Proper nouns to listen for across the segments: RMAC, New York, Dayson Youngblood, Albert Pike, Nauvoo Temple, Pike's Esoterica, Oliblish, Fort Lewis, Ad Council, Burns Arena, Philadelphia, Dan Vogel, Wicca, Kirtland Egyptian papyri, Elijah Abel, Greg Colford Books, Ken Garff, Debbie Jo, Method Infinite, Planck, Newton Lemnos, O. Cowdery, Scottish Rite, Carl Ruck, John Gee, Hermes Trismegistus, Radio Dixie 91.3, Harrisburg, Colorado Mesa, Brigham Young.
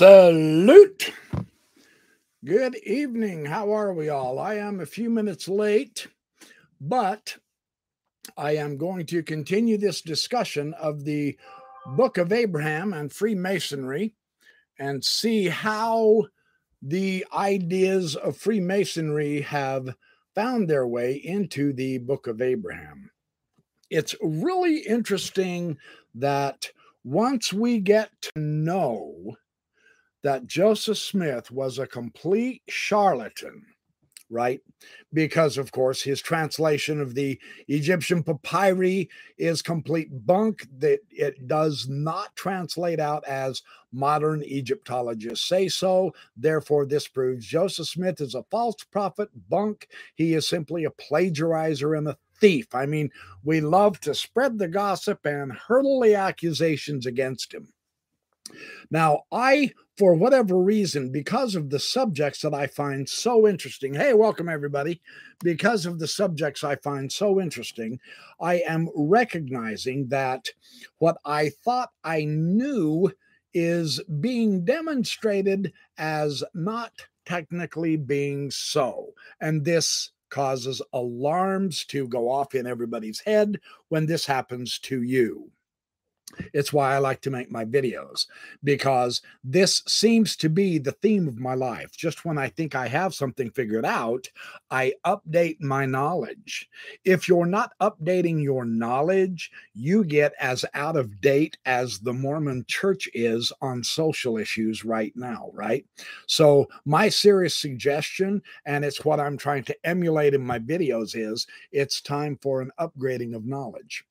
Salute. Good evening. How are we all? I am a few minutes late, but I am going to continue this discussion of the Book of Abraham and Freemasonry and see how the ideas of Freemasonry have found their way into the Book of Abraham. It's really interesting that once we get to know that Joseph Smith was a complete charlatan, right? Because, of course, his translation of the Egyptian papyri is complete bunk. That it does not translate out as modern Egyptologists say so. Therefore, this proves Joseph Smith is a false prophet, bunk. He is simply a plagiarizer and a thief. I mean, we love to spread the gossip and hurl the accusations against him. Now, I, for whatever reason, because of the subjects that I find so interesting, hey, welcome everybody, because of the subjects I find so interesting, I am recognizing that what I thought I knew is being demonstrated as not technically being so, and this causes alarms to go off in everybody's head when this happens to you. It's why I like to make my videos, because this seems to be the theme of my life. Just when I think I have something figured out, I update my knowledge. If you're not updating your knowledge, you get as out of date as the Mormon Church is on social issues right now, right? So my serious suggestion, and it's what I'm trying to emulate in my videos, is it's time for an upgrading of knowledge.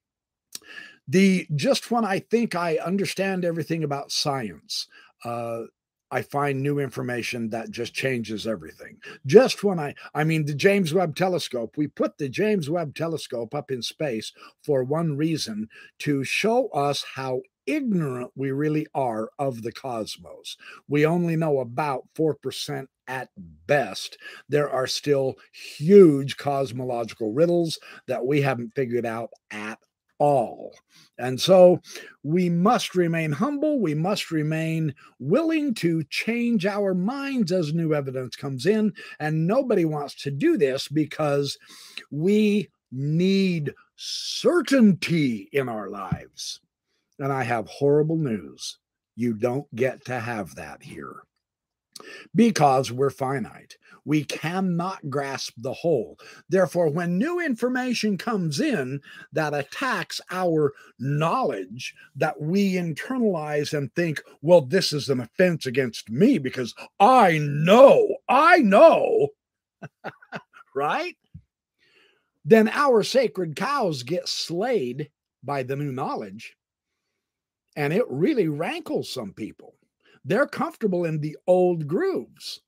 Just when I think I understand everything about science, I find new information that just changes everything. Just when I mean, the James Webb Telescope, we put the James Webb Telescope up in space for one reason, to show us how ignorant we really are of the cosmos. We only know about 4% at best. There are still huge cosmological riddles that we haven't figured out at all. And so we must remain humble. We must remain willing to change our minds as new evidence comes in. And nobody wants to do this because we need certainty in our lives. And I have horrible news. You don't get to have that here, because we're finite. We cannot grasp the whole. Therefore, when new information comes in that attacks our knowledge that we internalize and think, well, this is an offense against me because I know, right? Then our sacred cows get slayed by the new knowledge. And it really rankles some people. They're comfortable in the old grooves.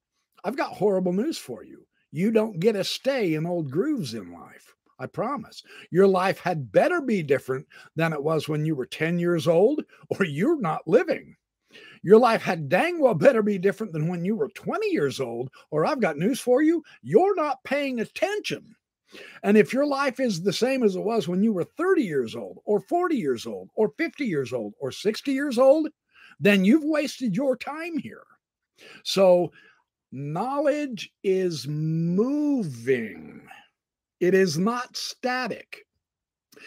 I've got horrible news for you. You don't get to stay in old grooves in life. I promise. Your life had better be different than it was when you were 10 years old, or you're not living. Your life had dang well better be different than when you were 20 years old, or I've got news for you. You're not paying attention. And if your life is the same as it was when you were 30 years old, or 40 years old, or 50 years old, or 60 years old, then you've wasted your time here. So knowledge is moving. It is not static.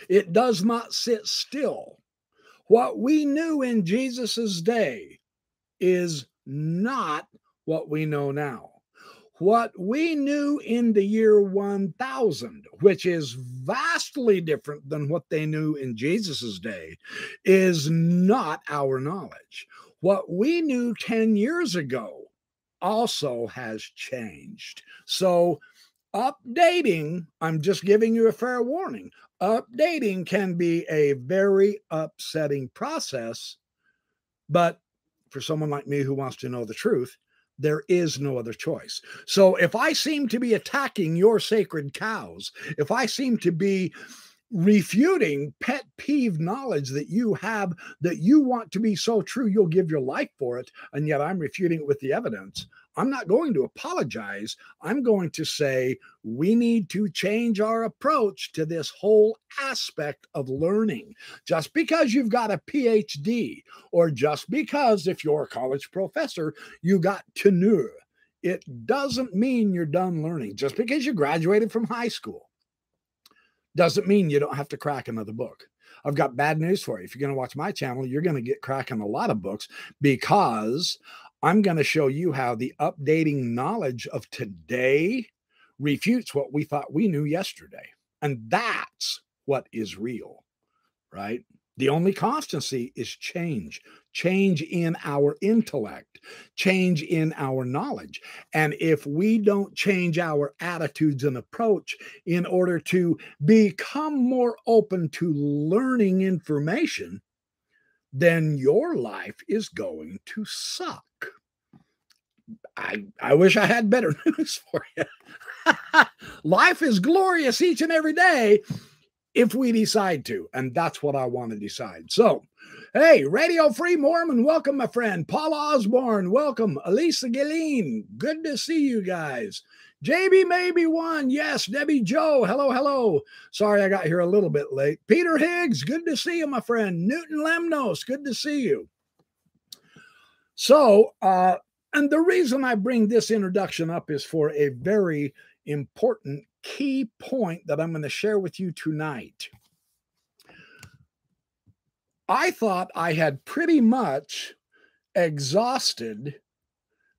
It does not sit still. What we knew in Jesus's day is not what we know now. What we knew in the year 1000, which is vastly different than what they knew in Jesus's day, is not our knowledge. What we knew 10 years ago also has changed. So updating, I'm just giving you a fair warning, updating can be a very upsetting process, but for someone like me who wants to know the truth, there is no other choice. So if I seem to be attacking your sacred cows, if I seem to be refuting pet peeve knowledge that you have that you want to be so true you'll give your life for it, and yet I'm refuting it with the evidence. I'm not going to apologize. I'm going to say we need to change our approach to this whole aspect of learning. Just because you've got a PhD, or just because if you're a college professor, you got tenure, it doesn't mean you're done learning. Just because you graduated from high school doesn't mean you don't have to crack another book. I've got bad news for you. If you're going to watch my channel, you're going to get cracking a lot of books, because I'm going to show you how the updating knowledge of today refutes what we thought we knew yesterday. And that's what is real, right? The only constancy is change, change in our intellect, change in our knowledge. And if we don't change our attitudes and approach in order to become more open to learning information, then your life is going to suck. I wish I had better news for you. Life is glorious each and every day, if we decide to, and that's what I want to decide. So, hey, Radio Free Mormon, welcome, my friend. Paul Osborne, welcome. Elisa Gilleen, good to see you guys. JB Maybe One, yes. Debbie Jo, hello, hello. Sorry I got here a little bit late. Peter Higgs, good to see you, my friend. Newton Lemnos, good to see you. So, and the reason I bring this introduction up is for a very important key point that I'm going to share with you tonight. I thought I had pretty much exhausted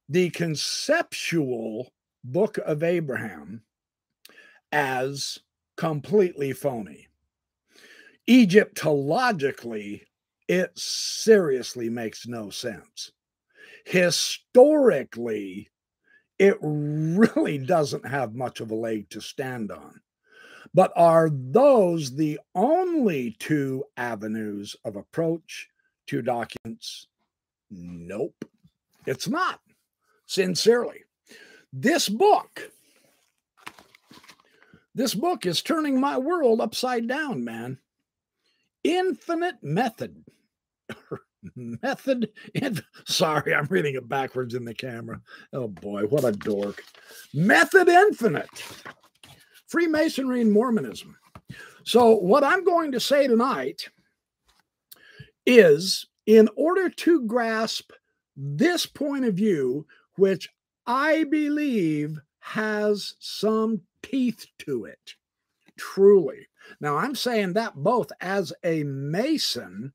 the conceptual Book of Abraham as completely phony. Egyptologically, it seriously makes no sense. Historically, it really doesn't have much of a leg to stand on. But are those the only two avenues of approach to documents? Nope, it's not. Sincerely. This book is turning my world upside down, man. Infinite Method. Sorry, I'm reading it backwards in the camera. Oh boy, what a dork. Method Infinite, Freemasonry and Mormonism. So what I'm going to say tonight is, in order to grasp this point of view, which I believe has some teeth to it, truly. Now, I'm saying that both as a Mason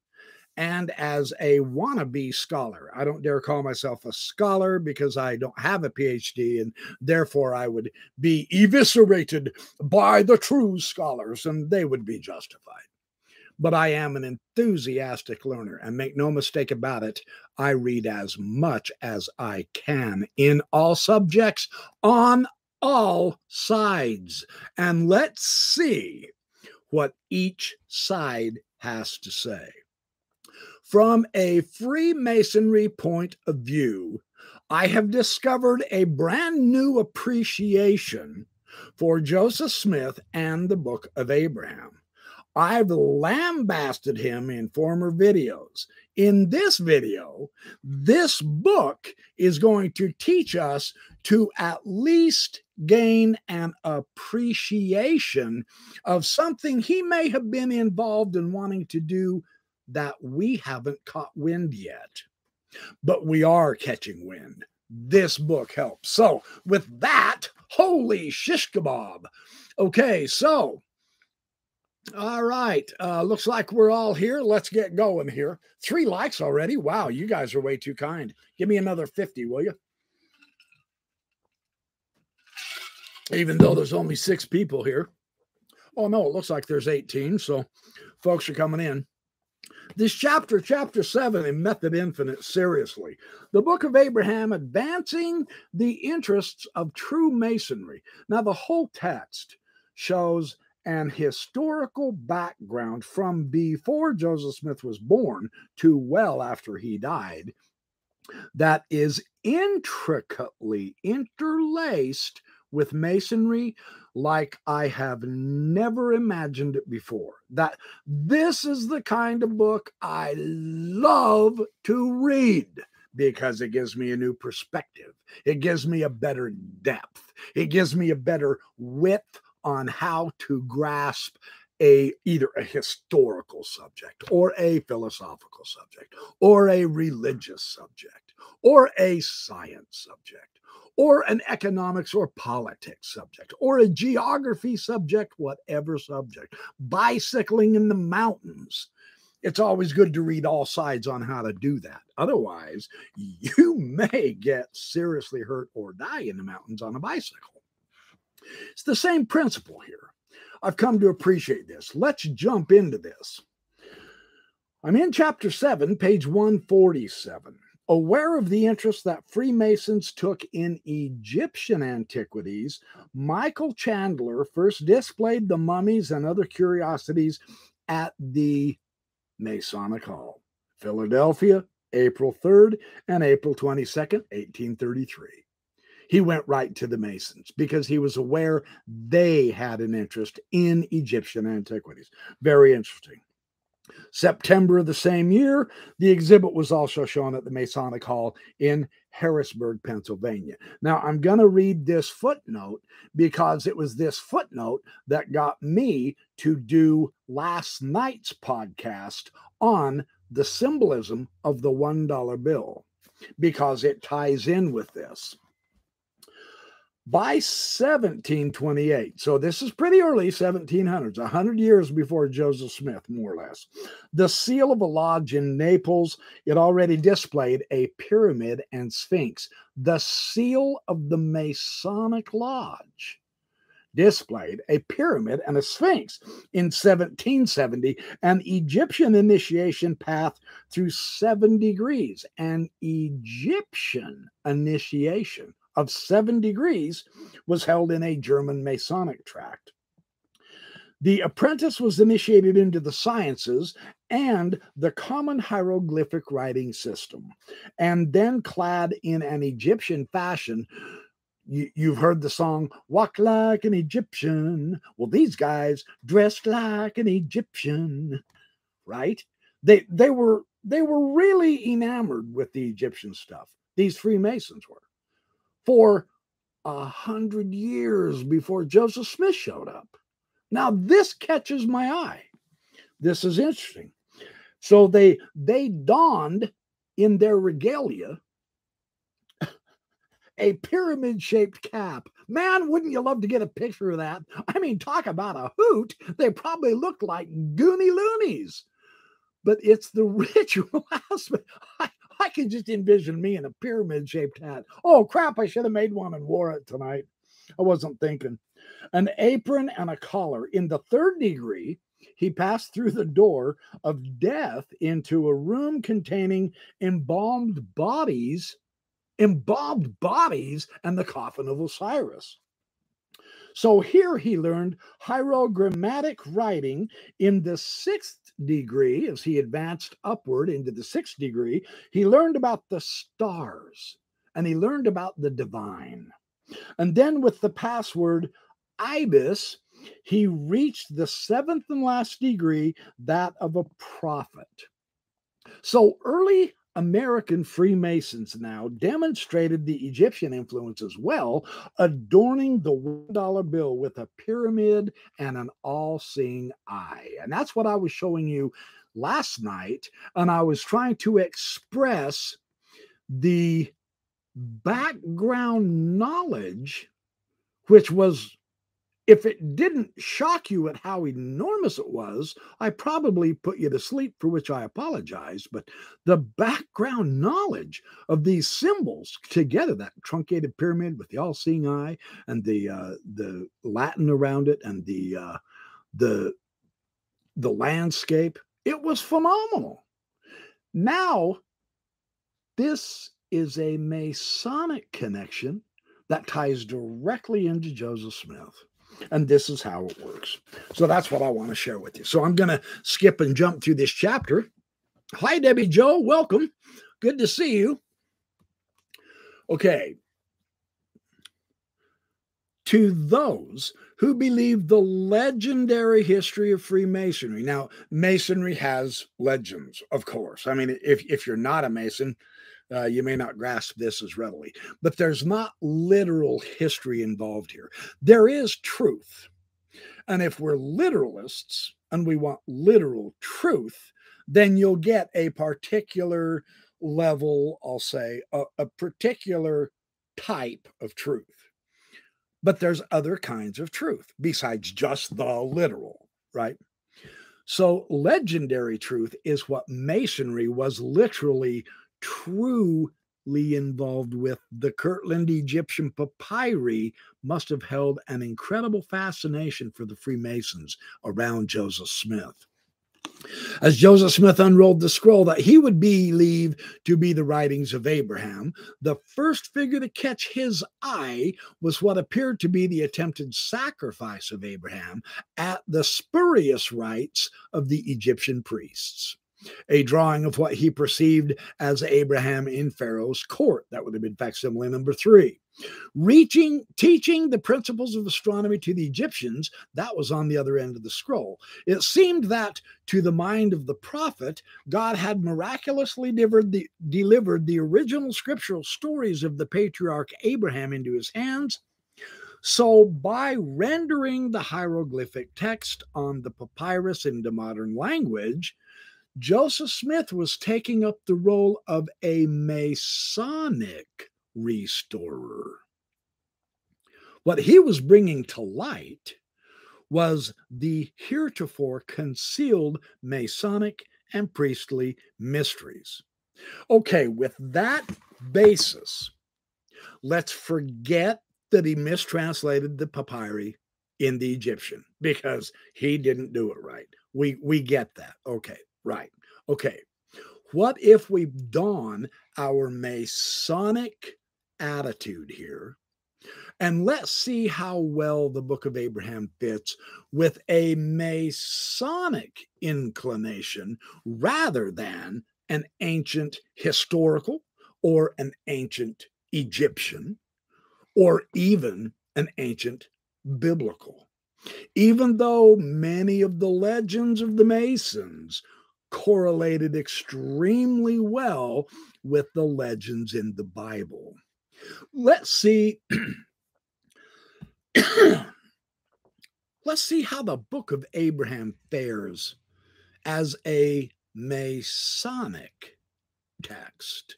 and as a wannabe scholar. I don't dare call myself a scholar because I don't have a PhD, and therefore I would be eviscerated by the true scholars, and they would be justified. But I am an enthusiastic learner, and make no mistake about it, I read as much as I can in all subjects, on all sides. And let's see what each side has to say. From a Freemasonry point of view, I have discovered a brand new appreciation for Joseph Smith and the Book of Abraham. I've lambasted him in former videos. In this video, this book is going to teach us to at least gain an appreciation of something he may have been involved in wanting to do that we haven't caught wind yet, but we are catching wind. This book helps. So with that, holy shish kebab. Okay, so, all right. Looks like we're all here. Let's get going here. 3 likes already. Wow, you guys are way too kind. Give me another 50, will you? Even though there's only 6 people here. Oh, no, it looks like there's 18, so folks are coming in. This chapter, chapter 7 in Method Infinite, seriously. The Book of Abraham, advancing the interests of true Masonry. Now, the whole text shows an historical background from before Joseph Smith was born to well after he died that is intricately interlaced with Masonry like I have never imagined it before. That this is the kind of book I love to read, because it gives me a new perspective. It gives me a better depth. It gives me a better width on how to grasp either a historical subject or a philosophical subject or a religious subject or a science subject or an economics or politics subject or a geography subject, whatever subject. Bicycling in the mountains. It's always good to read all sides on how to do that. Otherwise, you may get seriously hurt or die in the mountains on a bicycle. It's the same principle here. I've come to appreciate this. Let's jump into this. I'm in chapter 7, page 147. Aware of the interest that Freemasons took in Egyptian antiquities, Michael Chandler first displayed the mummies and other curiosities at the Masonic Hall, Philadelphia, April 3rd and April 22nd, 1833. He went right to the Masons because he was aware they had an interest in Egyptian antiquities. Very interesting. September of the same year, the exhibit was also shown at the Masonic Hall in Harrisburg, Pennsylvania. Now, I'm going to read this footnote because it was this footnote that got me to do last night's podcast on the symbolism of the $1 bill, because it ties in with this. By 1728, so this is pretty early, 1700s, 100 years before Joseph Smith, more or less, the seal of a lodge in Naples, it already displayed a pyramid and sphinx. The seal of the Masonic Lodge displayed a pyramid and a sphinx. In 1770, an Egyptian initiation path through 7 degrees, an Egyptian initiation of 7 degrees was held in a German Masonic tract. The apprentice was initiated into the sciences and the common hieroglyphic writing system, and then clad in an Egyptian fashion. You've heard the song, "Walk Like an Egyptian." Well, these guys dressed like an Egyptian, right? They were really enamored with the Egyptian stuff. These Freemasons were. For 100 years before Joseph Smith showed up. Now, this catches my eye. This is interesting. So they donned in their regalia a pyramid-shaped cap. Man, wouldn't you love to get a picture of that? I mean, talk about a hoot. They probably looked like Goonie Loonies. But it's the ritual aspect. I can just envision me in a pyramid-shaped hat. Oh, crap, I should have made one and wore it tonight. I wasn't thinking. An apron and a collar. In the 3rd degree, he passed through the door of death into a room containing embalmed bodies, and the coffin of Osiris. So here he learned hieroglyphic writing. In the 6th degree, as he advanced upward into the 6th degree, he learned about the stars and he learned about the divine. And then with the password Ibis, he reached the 7th and last degree, that of a prophet. So early American Freemasons now demonstrated the Egyptian influence as well, adorning the $1 bill with a pyramid and an all-seeing eye. And that's what I was showing you last night, and I was trying to express the background knowledge, which was, if it didn't shock you at how enormous it was, I probably put you to sleep, for which I apologize. But the background knowledge of these symbols together, that truncated pyramid with the all-seeing eye and the Latin around it and the landscape, it was phenomenal. Now, this is a Masonic connection that ties directly into Joseph Smith. And this is how it works. So that's what I want to share with you. So I'm going to skip and jump through this chapter. Hi, Debbie Jo. Welcome. Good to see you. Okay. to those who believe the legendary history of Freemasonry. Now, Masonry has legends, of course. I mean, if you're not a Mason, you may not grasp this as readily. But there's not literal history involved here. There is truth. And if we're literalists and we want literal truth, then you'll get a particular level, I'll say, a particular type of truth. But there's other kinds of truth besides just the literal, right? So legendary truth is what Masonry was literally, truly involved with. The Kirtland Egyptian papyri must have held an incredible fascination for the Freemasons around Joseph Smith. As Joseph Smith unrolled the scroll that he would believe to be the writings of Abraham, the first figure to catch his eye was what appeared to be the attempted sacrifice of Abraham at the spurious rites of the Egyptian priests. A drawing of what he perceived as Abraham in Pharaoh's court. That would have been facsimile number 3. Teaching the principles of astronomy to the Egyptians, that was on the other end of the scroll. It seemed that, to the mind of the prophet, God had miraculously delivered the original scriptural stories of the patriarch Abraham into his hands. So by rendering the hieroglyphic text on the papyrus into modern language, Joseph Smith was taking up the role of a Masonic restorer. What he was bringing to light was the heretofore concealed Masonic and priestly mysteries. Okay, with that basis, let's forget that he mistranslated the papyri in the Egyptian because he didn't do it right. We get that. Okay. Right. Okay. What if we don our Masonic attitude here, and let's see how well the Book of Abraham fits with a Masonic inclination rather than an ancient historical or an ancient Egyptian or even an ancient biblical. Even though many of the legends of the Masons correlated extremely well with the legends in the Bible. Let's see. Let's see how the Book of Abraham fares as a Masonic text.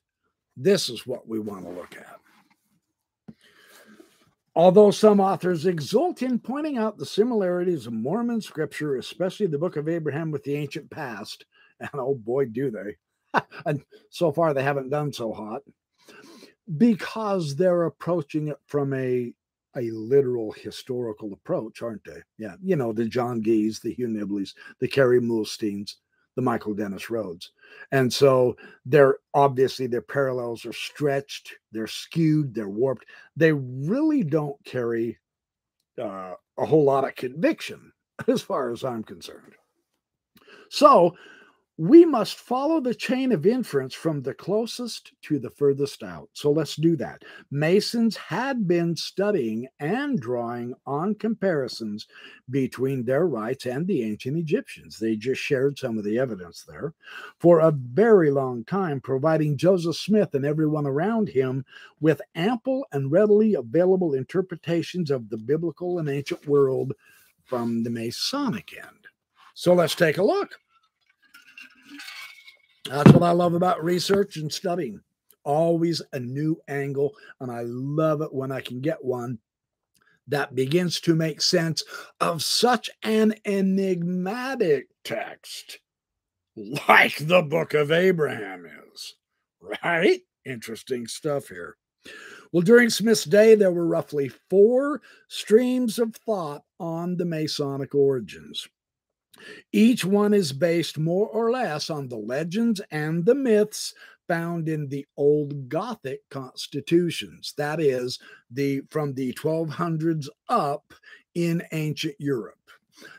This is what we want to look at. Although some authors exult in pointing out the similarities of Mormon scripture, especially the Book of Abraham, with the ancient past, and oh boy, do they. And so far, they haven't done so hot, because they're approaching it from a literal historical approach, aren't they? Yeah, you know, the John Gees, the Hugh Nibleys, the Carrie Mulsteins, the Michael Dennis Rhodes. And so they're obviously, their parallels are stretched, they're skewed, they're warped. They really don't carry a whole lot of conviction as far as I'm concerned. So we must follow the chain of inference from the closest to the furthest out. So let's do that. Masons had been studying and drawing on comparisons between their rites and the ancient Egyptians. They just shared some of the evidence there for a very long time, providing Joseph Smith and everyone around him with ample and readily available interpretations of the biblical and ancient world from the Masonic end. So let's take a look. That's what I love about research and studying. Always a new angle, and I love it when I can get one that begins to make sense of such an enigmatic text like the Book of Abraham is, right? Interesting stuff here. Well, during Smith's day, there were roughly 4 streams of thought on the Masonic origins. Each one is based more or less on the legends and the myths found in the old Gothic constitutions, that is, from the 1200s up in ancient Europe.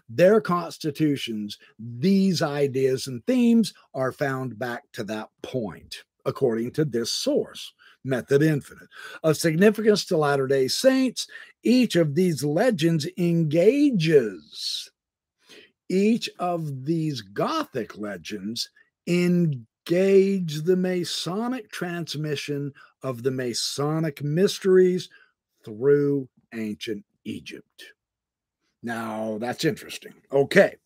Their constitutions, these ideas and themes are found back to that point, according to this source. Method Infinite. Of significance to Latter-day Saints, each of these legends engages. Each of these Gothic legends engage the Masonic transmission of the Masonic mysteries through ancient Egypt. Now, that's interesting. Okay.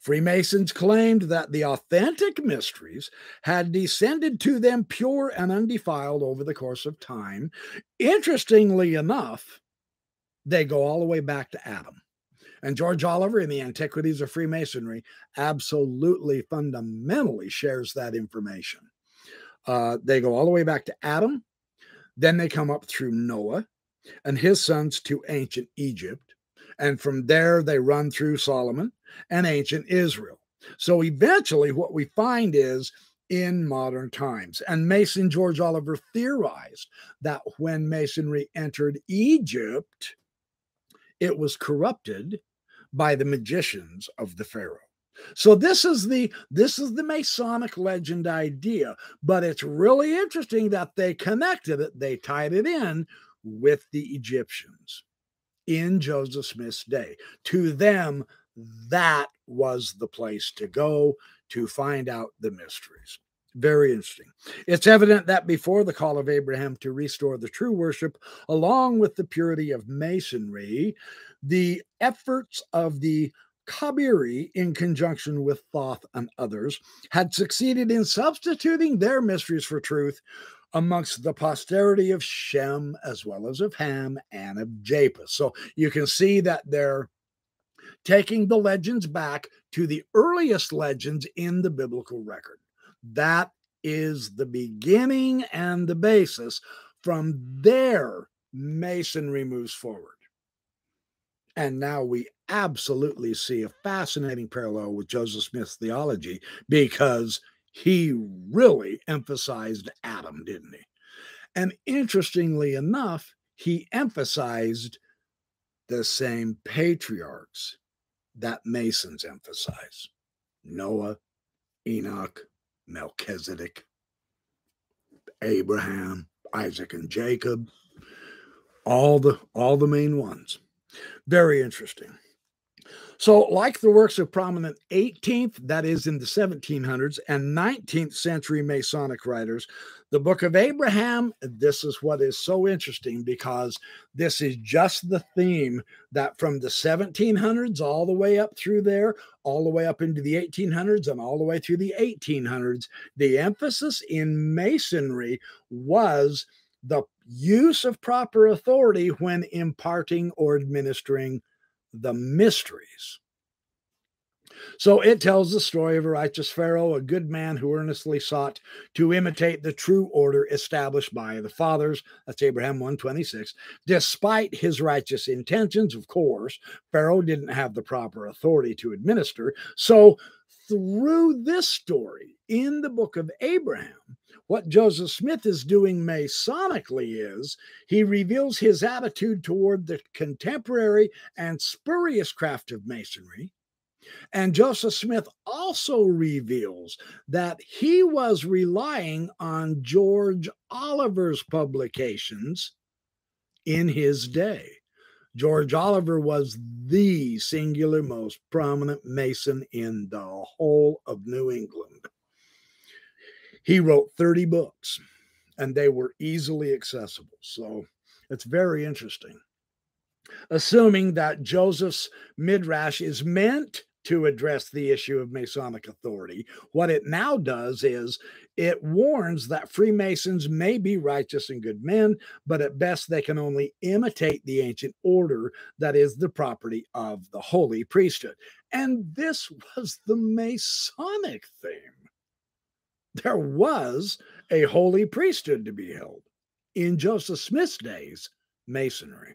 Freemasons claimed that the authentic mysteries had descended to them pure and undefiled over the course of time. Interestingly enough, they go all the way back to Adam. And George Oliver in the Antiquities of Freemasonry absolutely fundamentally shares that information. They go all the way back to Adam. Then they come up through Noah and his sons to ancient Egypt. And from there, they run through Solomon and ancient Israel. So eventually what we find is in modern times. And Mason George Oliver theorized that when Masonry entered Egypt, it was corrupted by the magicians of the Pharaoh. So this is the Masonic legend idea, but it's really interesting that they connected it, they tied it in with the Egyptians in Joseph Smith's day. To them, that was the place to go to find out the mysteries. Very interesting. It's evident that before the call of Abraham to restore the true worship, along with the purity of Masonry, the efforts of the Kabiri, in conjunction with Thoth and others, had succeeded in substituting their mysteries for truth amongst the posterity of Shem, as well as of Ham and of Japheth. So you can see that they're taking the legends back to the earliest legends in the biblical record. That is the beginning and the basis. From there, Masonry moves forward. And now we absolutely see a fascinating parallel with Joseph Smith's theology, because he really emphasized Adam, didn't he? And interestingly enough, he emphasized the same patriarchs that Masons emphasize: Noah, Enoch, Melchizedek, Abraham, Isaac, and Jacob, all the main ones. Very interesting. So, like the works of prominent 18th, that is in the 1700s, and 19th century Masonic writers, the Book of Abraham, this is what is so interesting, because this is just the theme that from the 1700s all the way up through there, all the way up into the 1800s, and all the way through the 1800s, the emphasis in Masonry was the use of proper authority when imparting or administering the mysteries. So it tells the story of a righteous Pharaoh, a good man who earnestly sought to imitate the true order established by the fathers. That's Abraham 1:26. Despite his righteous intentions, of course, Pharaoh didn't have the proper authority to administer. So through this story in the Book of Abraham, what Joseph Smith is doing Masonically is he reveals his attitude toward the contemporary and spurious craft of Masonry. And Joseph Smith also reveals that he was relying on George Oliver's publications in his day. George Oliver was the singular most prominent Mason in the whole of New England. He wrote 30 books, and they were easily accessible. So it's very interesting. Assuming that Joseph's Midrash is meant to address the issue of Masonic authority, what it now does is it warns that Freemasons may be righteous and good men, but at best they can only imitate the ancient order that is the property of the holy priesthood. And this was the Masonic theme. There was a holy priesthood to be held in Joseph Smith's days, Masonry.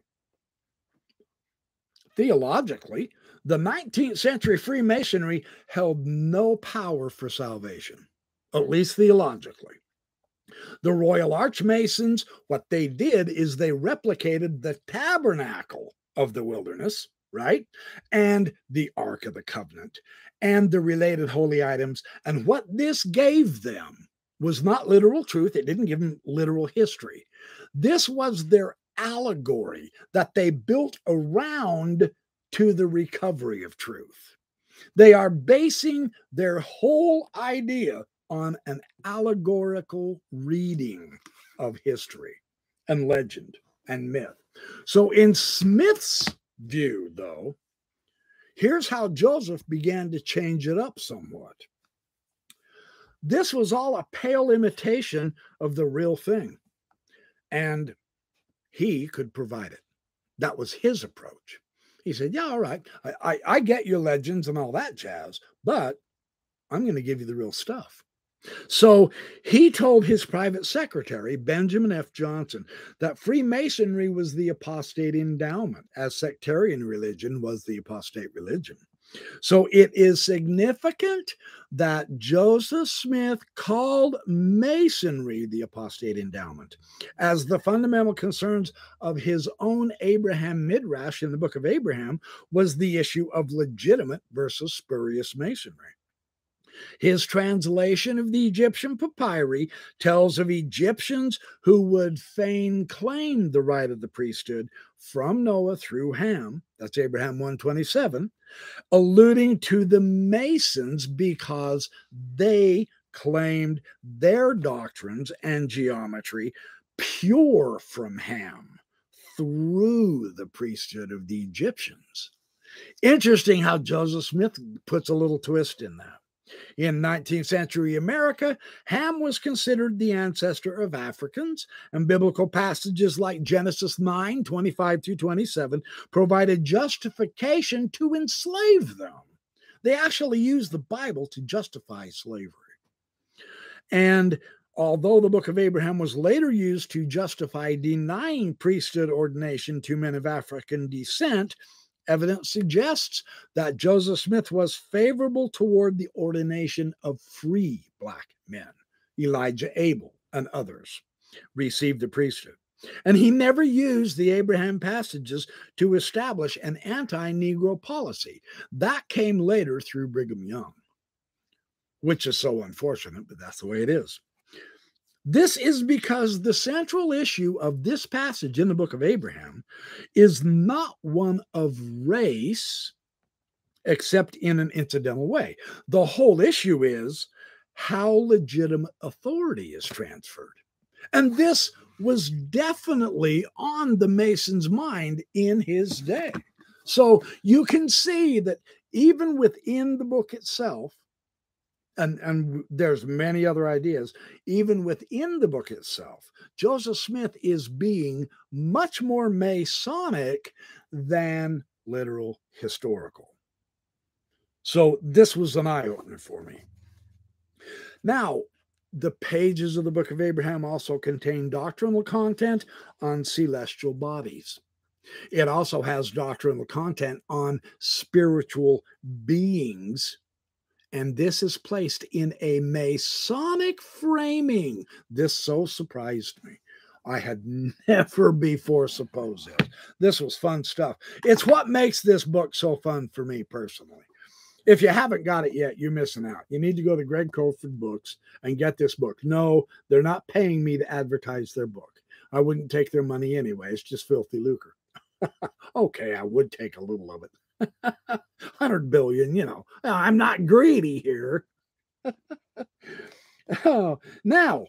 Theologically, the 19th century Freemasonry held no power for salvation, at least theologically. The Royal Archmasons, what they did is they replicated the tabernacle of the wilderness, right? And the Ark of the Covenant and the related holy items. And what this gave them was not literal truth. It didn't give them literal history. This was their allegory that they built around to the recovery of truth. They are basing their whole idea on an allegorical reading of history and legend and myth. So in Smith's view, though, here's how Joseph began to change it up somewhat. This was all a pale imitation of the real thing, and he could provide it. That was his approach. He said, yeah, all right, I get your legends and all that jazz, but I'm going to give you the real stuff. So he told his private secretary, Benjamin F. Johnson, that Freemasonry was the apostate endowment, as sectarian religion was the apostate religion. So it is significant that Joseph Smith called Masonry the apostate endowment, as the fundamental concerns of his own Abraham Midrash in the Book of Abraham was the issue of legitimate versus spurious Masonry. His translation of the Egyptian papyri tells of Egyptians who would fain claim the right of the priesthood from Noah through Ham, that's Abraham 1:27, alluding to the Masons because they claimed their doctrines and geometry pure from Ham through the priesthood of the Egyptians. Interesting how Joseph Smith puts a little twist in that. In 19th century America, Ham was considered the ancestor of Africans, and biblical passages like Genesis 9:25-27 provided justification to enslave them. They actually used the Bible to justify slavery. And although the Book of Abraham was later used to justify denying priesthood ordination to men of African descent, evidence suggests that Joseph Smith was favorable toward the ordination of free black men. Elijah Abel and others received the priesthood. And he never used the Abraham passages to establish an anti-Negro policy. That came later through Brigham Young, which is so unfortunate, but that's the way it is. This is because the central issue of this passage in the Book of Abraham is not one of race, except in an incidental way. The whole issue is how legitimate authority is transferred. And this was definitely on the Mason's mind in his day. So you can see that even within the book itself, and there's many other ideas, even within the book itself, Joseph Smith is being much more Masonic than literal historical. So this was an eye-opener for me. Now, the pages of the Book of Abraham also contain doctrinal content on celestial bodies. It also has doctrinal content on spiritual beings, and this is placed in a Masonic framing. This so surprised me. I had never before supposed it. This was fun stuff. It's what makes this book so fun for me personally. If you haven't got it yet, you're missing out. You need to go to Greg Colford Books and get this book. No, they're not paying me to advertise their book. I wouldn't take their money anyway. It's just filthy lucre. Okay, I would take a little of it. 100 billion, you know. I'm not greedy here. Now,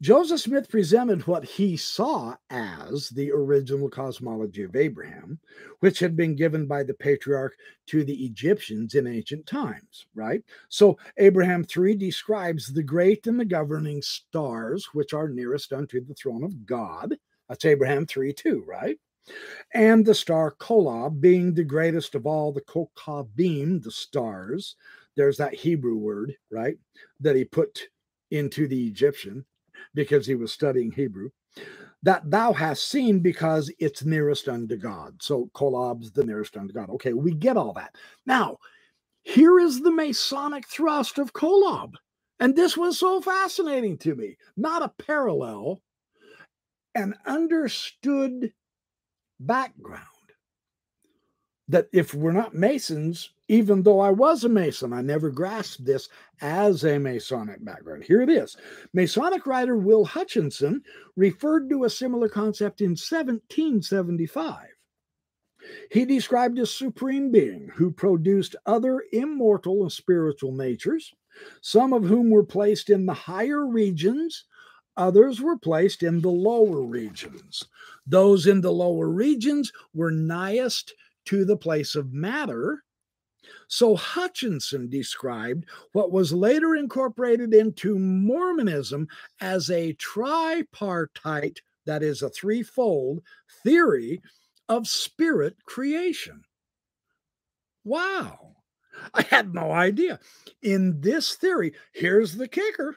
Joseph Smith presented what he saw as the original cosmology of Abraham, which had been given by the patriarch to the Egyptians in ancient times, right? So Abraham 3 describes the great and the governing stars, which are nearest unto the throne of God. That's Abraham 3:2, right? And the star Kolob being the greatest of all the kokabim, the stars. There's that Hebrew word, right, that he put into the Egyptian because he was studying Hebrew. That thou hast seen because it's nearest unto God. So Kolob's the nearest unto God. Okay, we get all that. Now, here is the Masonic thrust of Kolob. And this was so fascinating to me. Not a parallel, an understood background that if we're not Masons, even though I was a Mason, I never grasped this as a Masonic background. Here it is. Masonic writer Will Hutchinson referred to a similar concept in 1775. He described a supreme being who produced other immortal and spiritual natures, some of whom were placed in the higher regions, others were placed in the lower regions. Those in the lower regions were nighest to the place of matter. So Hutchinson described what was later incorporated into Mormonism as a tripartite, that is a threefold theory of spirit creation. Wow. I had no idea. In this theory, here's the kicker.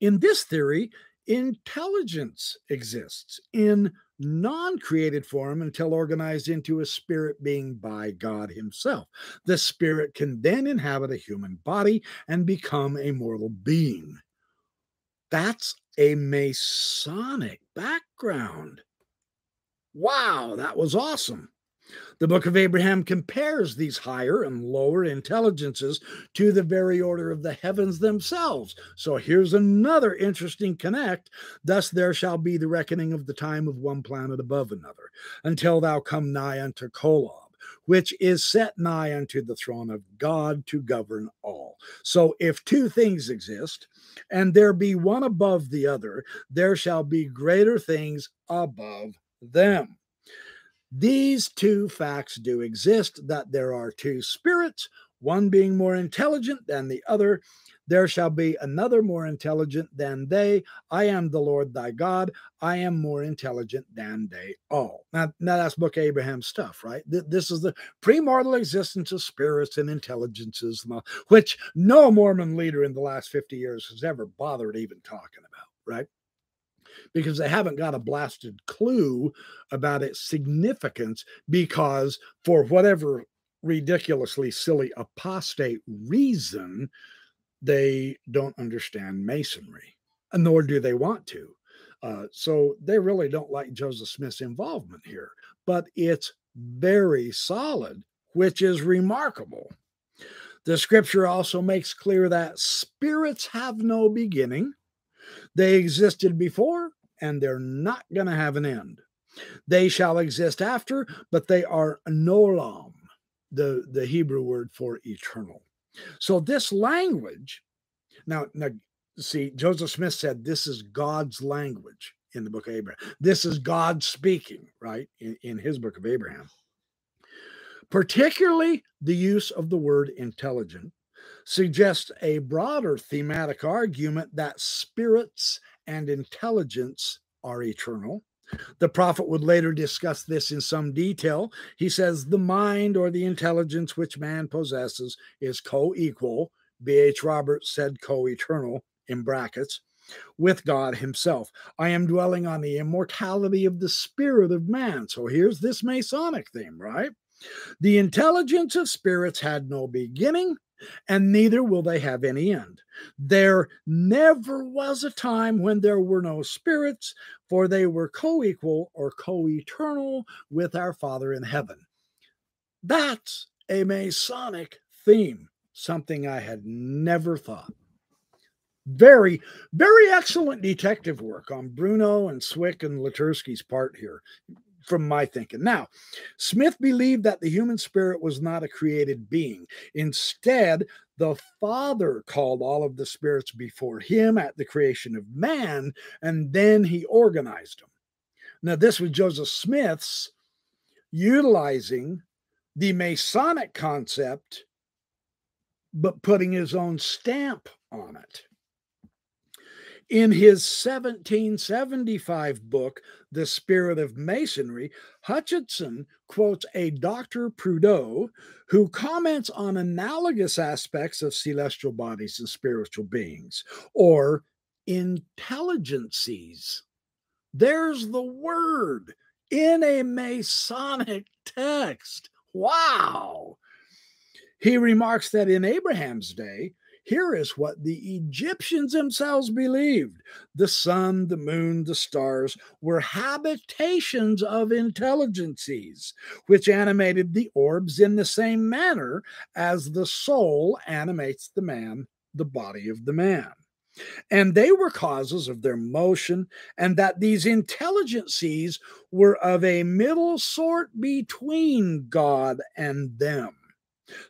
In this theory, intelligence exists in non-created form until organized into a spirit being by God himself. The spirit can then inhabit a human body and become a mortal being. That's a Masonic background. Wow, that was awesome. The Book of Abraham compares these higher and lower intelligences to the very order of the heavens themselves. So here's another interesting connect. Thus there shall be the reckoning of the time of one planet above another, until thou come nigh unto Kolob, which is set nigh unto the throne of God to govern all. So if two things exist, and there be one above the other, there shall be greater things above them. These two facts do exist, that there are two spirits, one being more intelligent than the other. There shall be another more intelligent than they. I am the Lord thy God. I am more intelligent than they all. Now that's Book of Abraham stuff, right? This is the premortal existence of spirits and intelligences, which no Mormon leader in the last 50 years has ever bothered even talking about, right? Because they haven't got a blasted clue about its significance, because for whatever ridiculously silly apostate reason, they don't understand Masonry, nor do they want to. So they really don't like Joseph Smith's involvement here, but it's very solid, which is remarkable. The scripture also makes clear that spirits have no beginning. They existed before, and they're not going to have an end. They shall exist after, but they are nolam, the Hebrew word for eternal. So this language, now see, Joseph Smith said this is God's language in the Book of Abraham. This is God speaking, right, in his Book of Abraham. Particularly the use of the word intelligent suggests a broader thematic argument that spirits and intelligence are eternal. The prophet would later discuss this in some detail. He says the mind or the intelligence which man possesses is co-equal, B.H. Roberts said co-eternal in brackets, with God himself. I am dwelling on the immortality of the spirit of man. So here's this Masonic theme, right? The intelligence of spirits had no beginning, and neither will they have any end. There never was a time when there were no spirits, for they were co-equal or co-eternal with our Father in heaven. That's a Masonic theme, something I had never thought. Very, very excellent detective work on Bruno and Swick and Latursky's part here, from my thinking. Now, Smith believed that the human spirit was not a created being. Instead, the Father called all of the spirits before him at the creation of man, and then he organized them. Now, this was Joseph Smith's utilizing the Masonic concept, but putting his own stamp on it. In his 1775 book, The Spirit of Masonry, Hutchinson quotes a Dr. Prudhoe who comments on analogous aspects of celestial bodies and spiritual beings, or intelligences. There's the word in a Masonic text. Wow! He remarks that in Abraham's day, Here is what the Egyptians themselves believed. The sun, the moon, the stars were habitations of intelligences, which animated the orbs in the same manner as the soul animates the man, the body of the man. And they were causes of their motion, and that these intelligences were of a middle sort between God and them.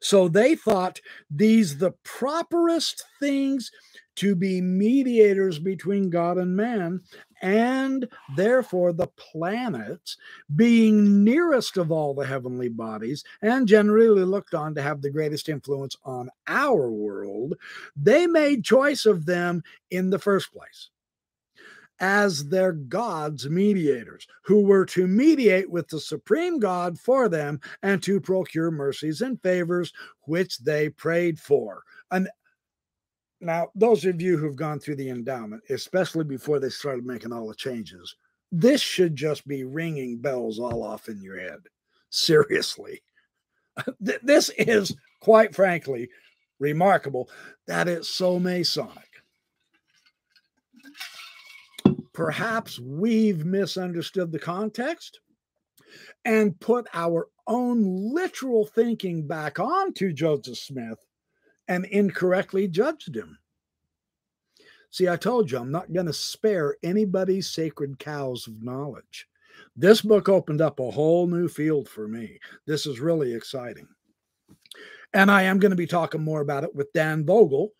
So they thought these the properest things to be mediators between God and man, and therefore the planets, being nearest of all the heavenly bodies and generally looked on to have the greatest influence on our world, they made choice of them in the first place as their gods' mediators, who were to mediate with the supreme God for them and to procure mercies and favors which they prayed for. And now, those of you who've gone through the endowment, especially before they started making all the changes, this should just be ringing bells all off in your head. Seriously. This is, quite frankly, remarkable that it's so Masonic. Perhaps we've misunderstood the context and put our own literal thinking back onto Joseph Smith and incorrectly judged him. See, I told you, I'm not going to spare anybody's sacred cows of knowledge. This book opened up a whole new field for me. This is really exciting. And I am going to be talking more about it with Dan Vogel,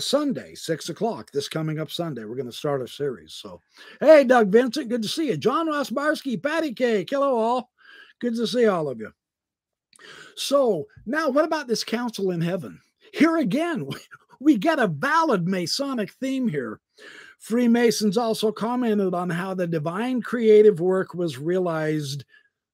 Sunday, 6 o'clock, this coming up Sunday. We're going to start a series. So, hey, Doug Vincent, good to see you. John Rosbarsky, Patty Cake, hello all. Good to see all of you. So now what about this council in heaven? Here again, we get a valid Masonic theme here. Freemasons also commented on how the divine creative work was realized.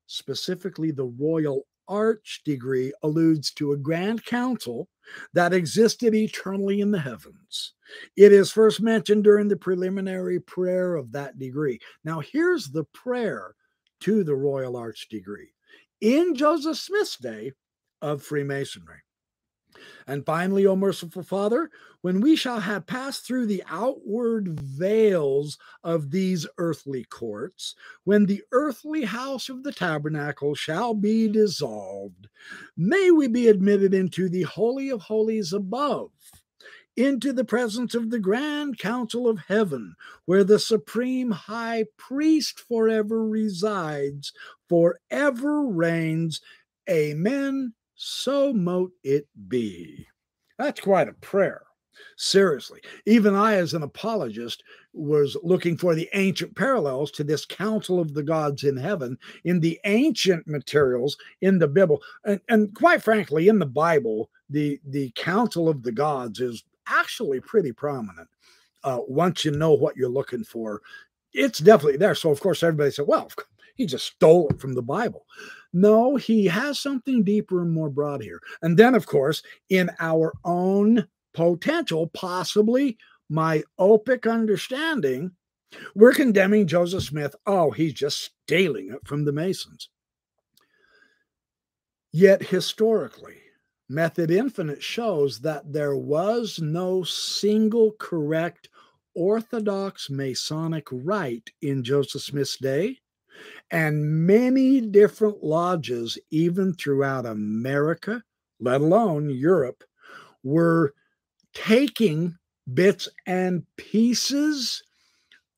Specifically, the royal arch degree alludes to a grand council that existed eternally in the heavens. It is first mentioned during the preliminary prayer of that degree. Now, here's the prayer to the royal arch degree in Joseph Smith's day of Freemasonry. And finally, O merciful Father, when we shall have passed through the outward veils of these earthly courts, when the earthly house of the tabernacle shall be dissolved, may we be admitted into the Holy of Holies above, into the presence of the Grand Council of Heaven, where the Supreme High Priest forever resides, forever reigns. Amen. So mote it be. That's quite a prayer. Seriously. Even I, as an apologist, was looking for the ancient parallels to this council of the gods in heaven in the ancient materials in the Bible. And quite frankly, in the Bible, the council of the gods is actually pretty prominent. Once you know what you're looking for, it's definitely there. So, of course, everybody said, well, he just stole it from the Bible. No, he has something deeper and more broad here. And then, of course, in our own potential, possibly myopic understanding, we're condemning Joseph Smith. Oh, he's just stealing it from the Masons. Yet, historically, Method Infinite shows that there was no single correct Orthodox Masonic rite in Joseph Smith's day. And many different lodges, even throughout America, let alone Europe, were taking bits and pieces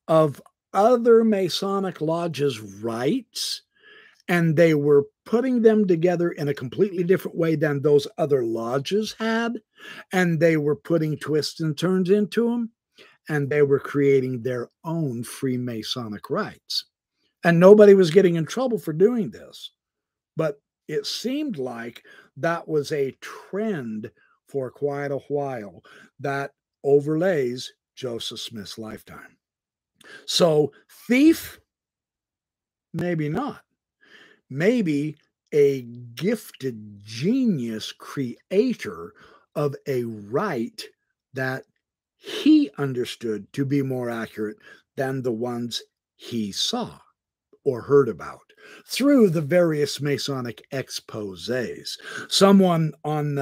of other Masonic lodges' rites, and they were putting them together in a completely different way than those other lodges had, and they were putting twists and turns into them, and they were creating their own Freemasonic rites. And nobody was getting in trouble for doing this. But it seemed like that was a trend for quite a while that overlays Joseph Smith's lifetime. So thief, maybe not. Maybe a gifted genius creator of a rite that he understood to be more accurate than the ones he saw or heard about through the various Masonic exposés. Someone on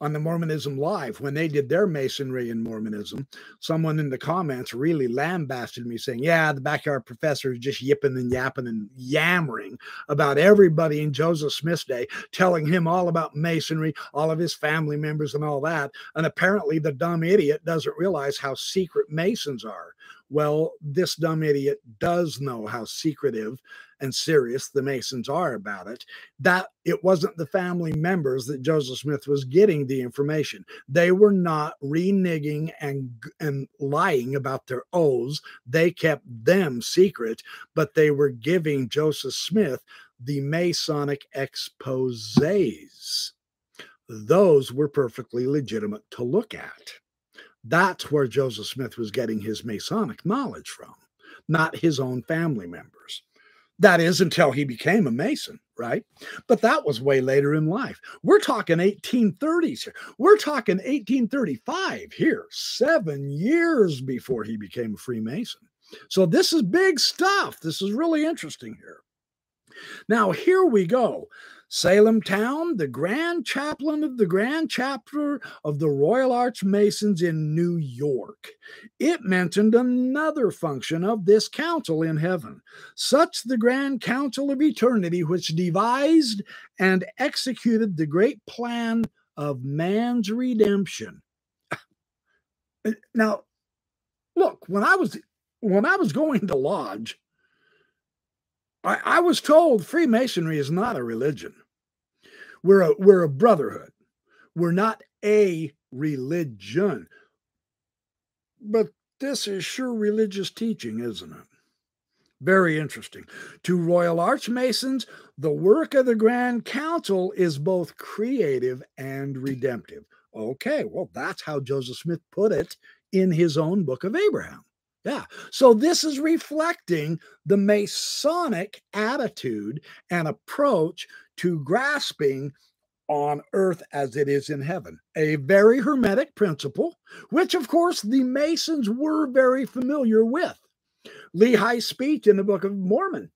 on the Mormonism Live when they did their Masonry and Mormonism. Someone in the comments really lambasted me saying, yeah, the backyard professor is just yipping and yapping and yammering about everybody in Joseph Smith's day, telling him all about Masonry, all of his family members and all that. And apparently the dumb idiot doesn't realize how secret Masons are. Well, this dumb idiot does know how secretive and serious the Masons are about it, that it wasn't the family members that Joseph Smith was getting the information. They were not reneging and lying about their oaths. They kept them secret, but they were giving Joseph Smith the Masonic exposés. Those were perfectly legitimate to look at. That's where Joseph Smith was getting his Masonic knowledge from, not his own family members. That is, until he became a Mason, right? But that was way later in life. We're talking 1830s here. We're talking 1835 here, 7 years before he became a Freemason. So this is big stuff. This is really interesting here. Now, here we go. Salem Town, the Grand Chaplain of the Grand Chapter of the Royal Archmasons in New York. It mentioned another function of this council in heaven, such the Grand Council of Eternity, which devised and executed the great plan of man's redemption. Now, look, when I was going to lodge, I was told Freemasonry is not a religion. We're a brotherhood. We're not a religion. But this is sure religious teaching, isn't it? Very interesting. To Royal Archmasons, the work of the Grand Council is both creative and redemptive. Okay, well, that's how Joseph Smith put it in his own Book of Abraham. Yeah, so this is reflecting the Masonic attitude and approach to grasping on earth as it is in heaven. A very hermetic principle, which, of course, the Masons were very familiar with. Lehi's speech in the Book of Mormon,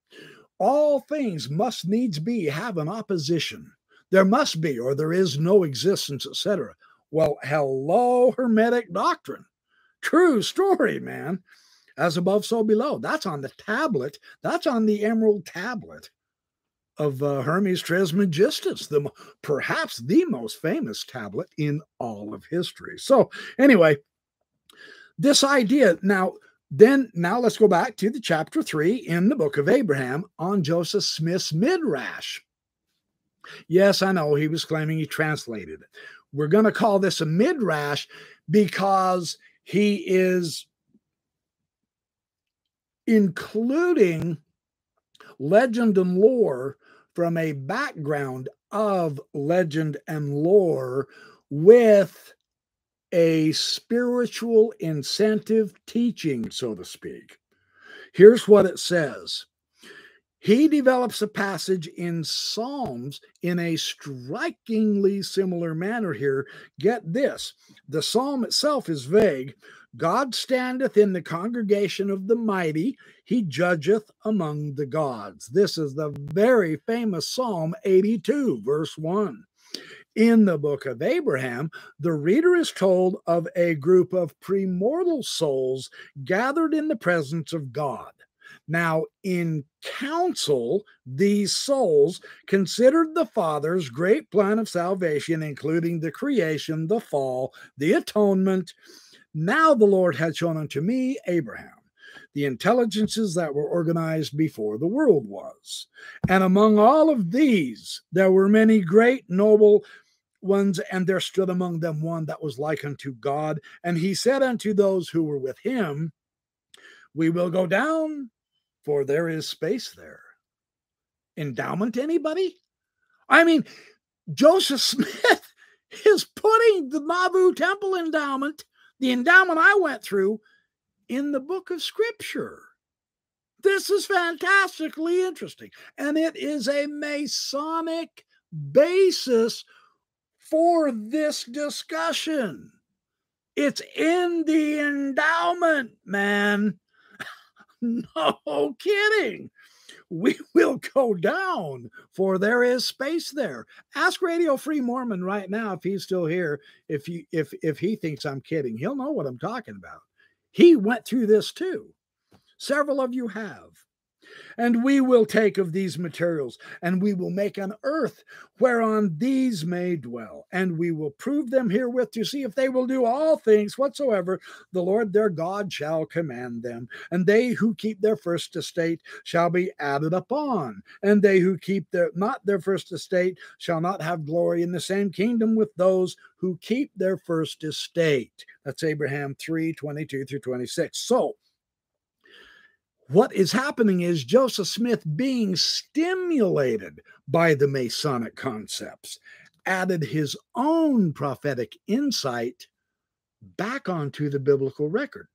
all things must needs be, have an opposition. There must be, or there is no existence, etc. Well, hello, hermetic doctrine. True story, man. As above, so below. That's on the tablet. That's on the emerald tablet of Hermes Trismegistus, perhaps the most famous tablet in all of history. So anyway, this idea. Now let's go back to the chapter 3 in the Book of Abraham on Joseph Smith's Midrash. Yes, I know. He was claiming he translated it. We're going to call this a Midrash because he is including legend and lore from a background of legend and lore with a spiritual incentive teaching, so to speak. Here's what it says. He develops a passage in Psalms in a strikingly similar manner here. Get this. The psalm itself is vague. God standeth in the congregation of the mighty. He judgeth among the gods. This is the very famous Psalm 82, verse 1. In the Book of Abraham, the reader is told of a group of premortal souls gathered in the presence of God. Now, in council, these souls considered the Father's great plan of salvation, including the creation, the fall, the atonement. Now the Lord had shown unto me, Abraham, the intelligences that were organized before the world was. And among all of these, there were many great, noble ones, and there stood among them one that was like unto God. And he said unto those who were with him, we will go down, for there is space there. Endowment, anybody? I mean, Joseph Smith is putting the Nauvoo Temple endowment, the endowment I went through, in the Book of Scripture. This is fantastically interesting. And it is a Masonic basis for this discussion. It's in the endowment, man. No kidding. we will go down, for there is space there. Ask Radio Free Mormon right now if he's still here, if he thinks I'm kidding. He'll know what I'm talking about. He went through this too. Several of you have. And we will take of these materials, and we will make an earth whereon these may dwell, and we will prove them herewith to see if they will do all things whatsoever the Lord their God shall command them. And they who keep their first estate shall be added upon, and they who keep not their first estate shall not have glory in the same kingdom with those who keep their first estate. That's Abraham 3:22-26. So, what is happening is Joseph Smith, being stimulated by the Masonic concepts, added his own prophetic insight back onto the biblical record.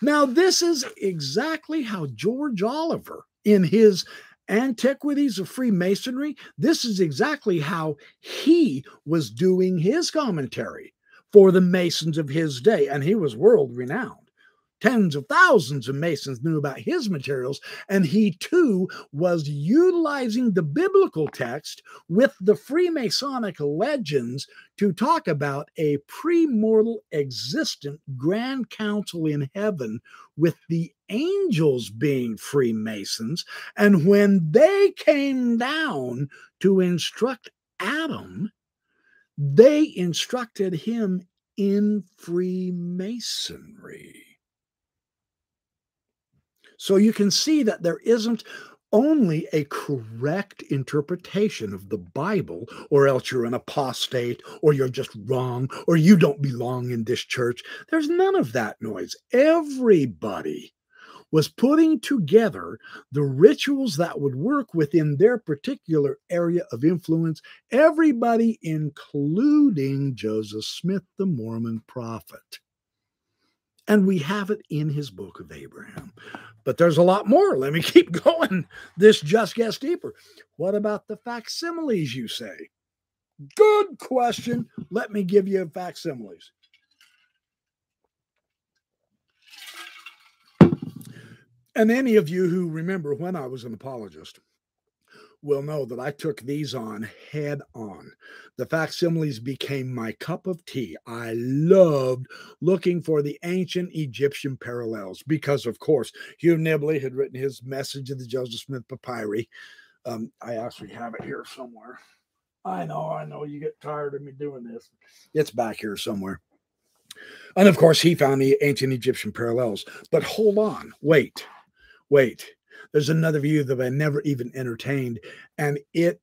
Now, this is exactly how George Oliver, in his Antiquities of Freemasonry, this is exactly how he was doing his commentary for the Masons of his day, and he was world-renowned. Tens of thousands of Masons knew about his materials, and he too was utilizing the biblical text with the Freemasonic legends to talk about a premortal existent grand council in heaven with the angels being Freemasons. And when they came down to instruct Adam, they instructed him in Freemasonry. So you can see that there isn't only a correct interpretation of the Bible, or else you're an apostate, or you're just wrong, or you don't belong in this church. There's none of that noise. Everybody was putting together the rituals that would work within their particular area of influence, everybody including Joseph Smith, the Mormon prophet. And we have it in his Book of Abraham. But there's a lot more. Let me keep going. This just gets deeper. What about the facsimiles, you say? Good question. Let me give you facsimiles. And any of you who remember when I was an apologist will know that I took these on head on. The facsimiles became my cup of tea. I loved looking for the ancient Egyptian parallels because, of course, Hugh Nibley had written his Message of the Joseph Smith Papyri. I actually have it here somewhere. I know, you get tired of me doing this. It's back here somewhere. And, of course, he found the ancient Egyptian parallels. But hold on. Wait. There's another view that I never even entertained, and it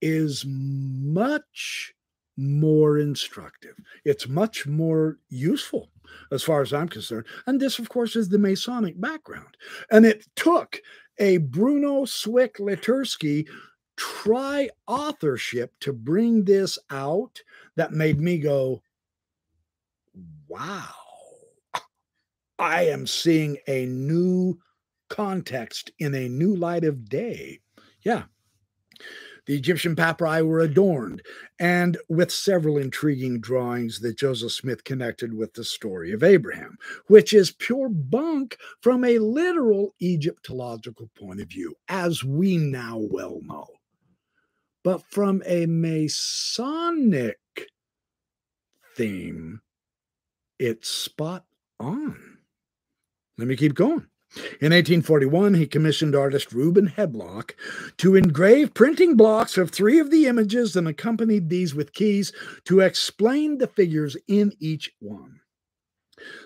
is much more instructive. It's much more useful as far as I'm concerned. And this, of course, is the Masonic background. And it took a Bruno Swick-Litursky tri-authorship to bring this out that made me go, wow, I am seeing a new context in a new light of day. Yeah. The Egyptian papyri were adorned and with several intriguing drawings that Joseph Smith connected with the story of Abraham, which is pure bunk from a literal Egyptological point of view, as we now well know. But from a Masonic theme, it's spot on. Let me keep going. In 1841, he commissioned artist Reuben Heblock to engrave printing blocks of three of the images and accompanied these with keys to explain the figures in each one.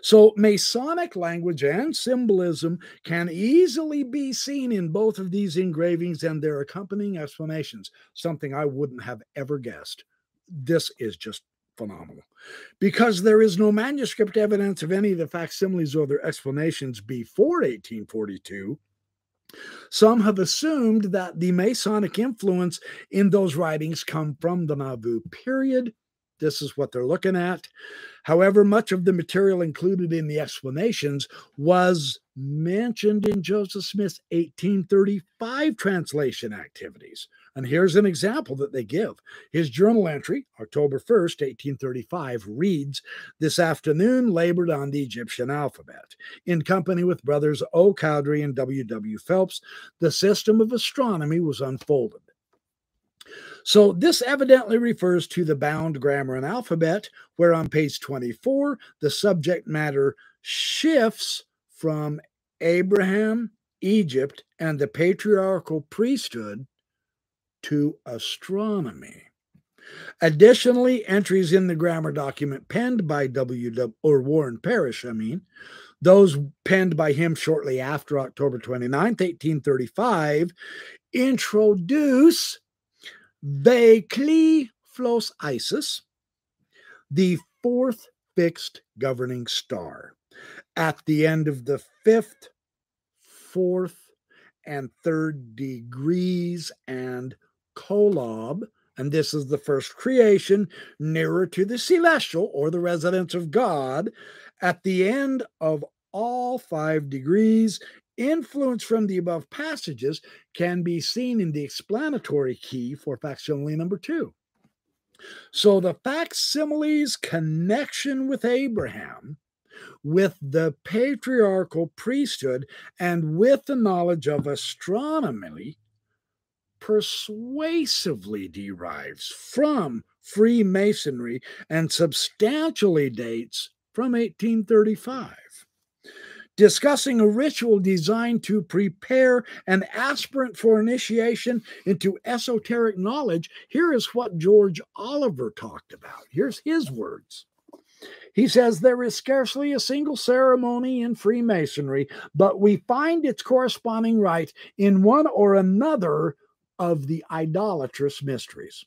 So Masonic language and symbolism can easily be seen in both of these engravings and their accompanying explanations, something I wouldn't have ever guessed. This is just phenomenal. Because there is no manuscript evidence of any of the facsimiles or their explanations before 1842, some have assumed that the Masonic influence in those writings come from the Nauvoo period. This is what they're looking at. However, much of the material included in the explanations was mentioned in Joseph Smith's 1835 translation activities. And here's an example that they give. His journal entry, October 1st, 1835, reads, "This afternoon labored on the Egyptian alphabet, in company with brothers O. Cowdery and W. W. Phelps. The system of astronomy was unfolded." So this evidently refers to the bound grammar and alphabet, where on page 24, the subject matter shifts from Abraham, Egypt, and the patriarchal priesthood to astronomy. Additionally, entries in the grammar document penned by Warren Parish, those penned by him shortly after October 29th, 1835, introduce Vekli Flos Isis, the fourth fixed governing star, at the end of the fifth, fourth, and third degrees, and Kolob, and this is the first creation, nearer to the celestial, or the residence of God, at the end of all 5 degrees. Influence from the above passages can be seen in the explanatory key for facsimile number 2. So the facsimile's connection with Abraham, with the patriarchal priesthood, and with the knowledge of astronomy persuasively derives from Freemasonry and substantially dates from 1835. Discussing a ritual designed to prepare an aspirant for initiation into esoteric knowledge, here is what George Oliver talked about. Here's his words. He says, "There is scarcely a single ceremony in Freemasonry, but we find its corresponding rite in one or another of the idolatrous mysteries.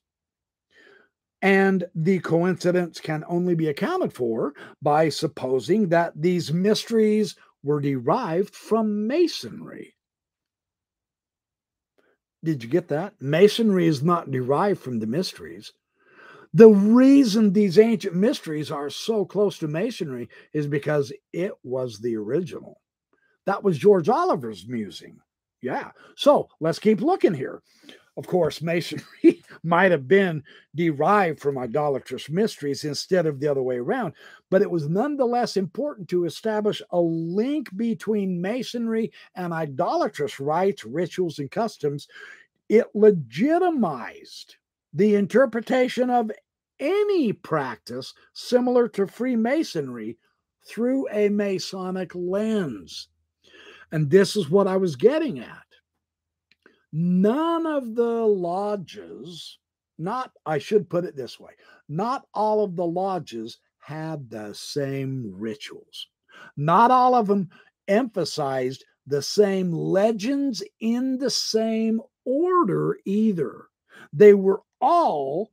And the coincidence can only be accounted for by supposing that these mysteries were derived from Masonry." Did you get that? Masonry is not derived from the mysteries. The reason these ancient mysteries are so close to Masonry is because it was the original. That was George Oliver's musing. Yeah. So let's keep looking here. Of course, Masonry might have been derived from idolatrous mysteries instead of the other way around, but it was nonetheless important to establish a link between Masonry and idolatrous rites, rituals, and customs. It legitimized the interpretation of any practice similar to Freemasonry through a Masonic lens. And this is what I was getting at. None of the lodges, I should put it this way, not all of the lodges had the same rituals. Not all of them emphasized the same legends in the same order either. They were all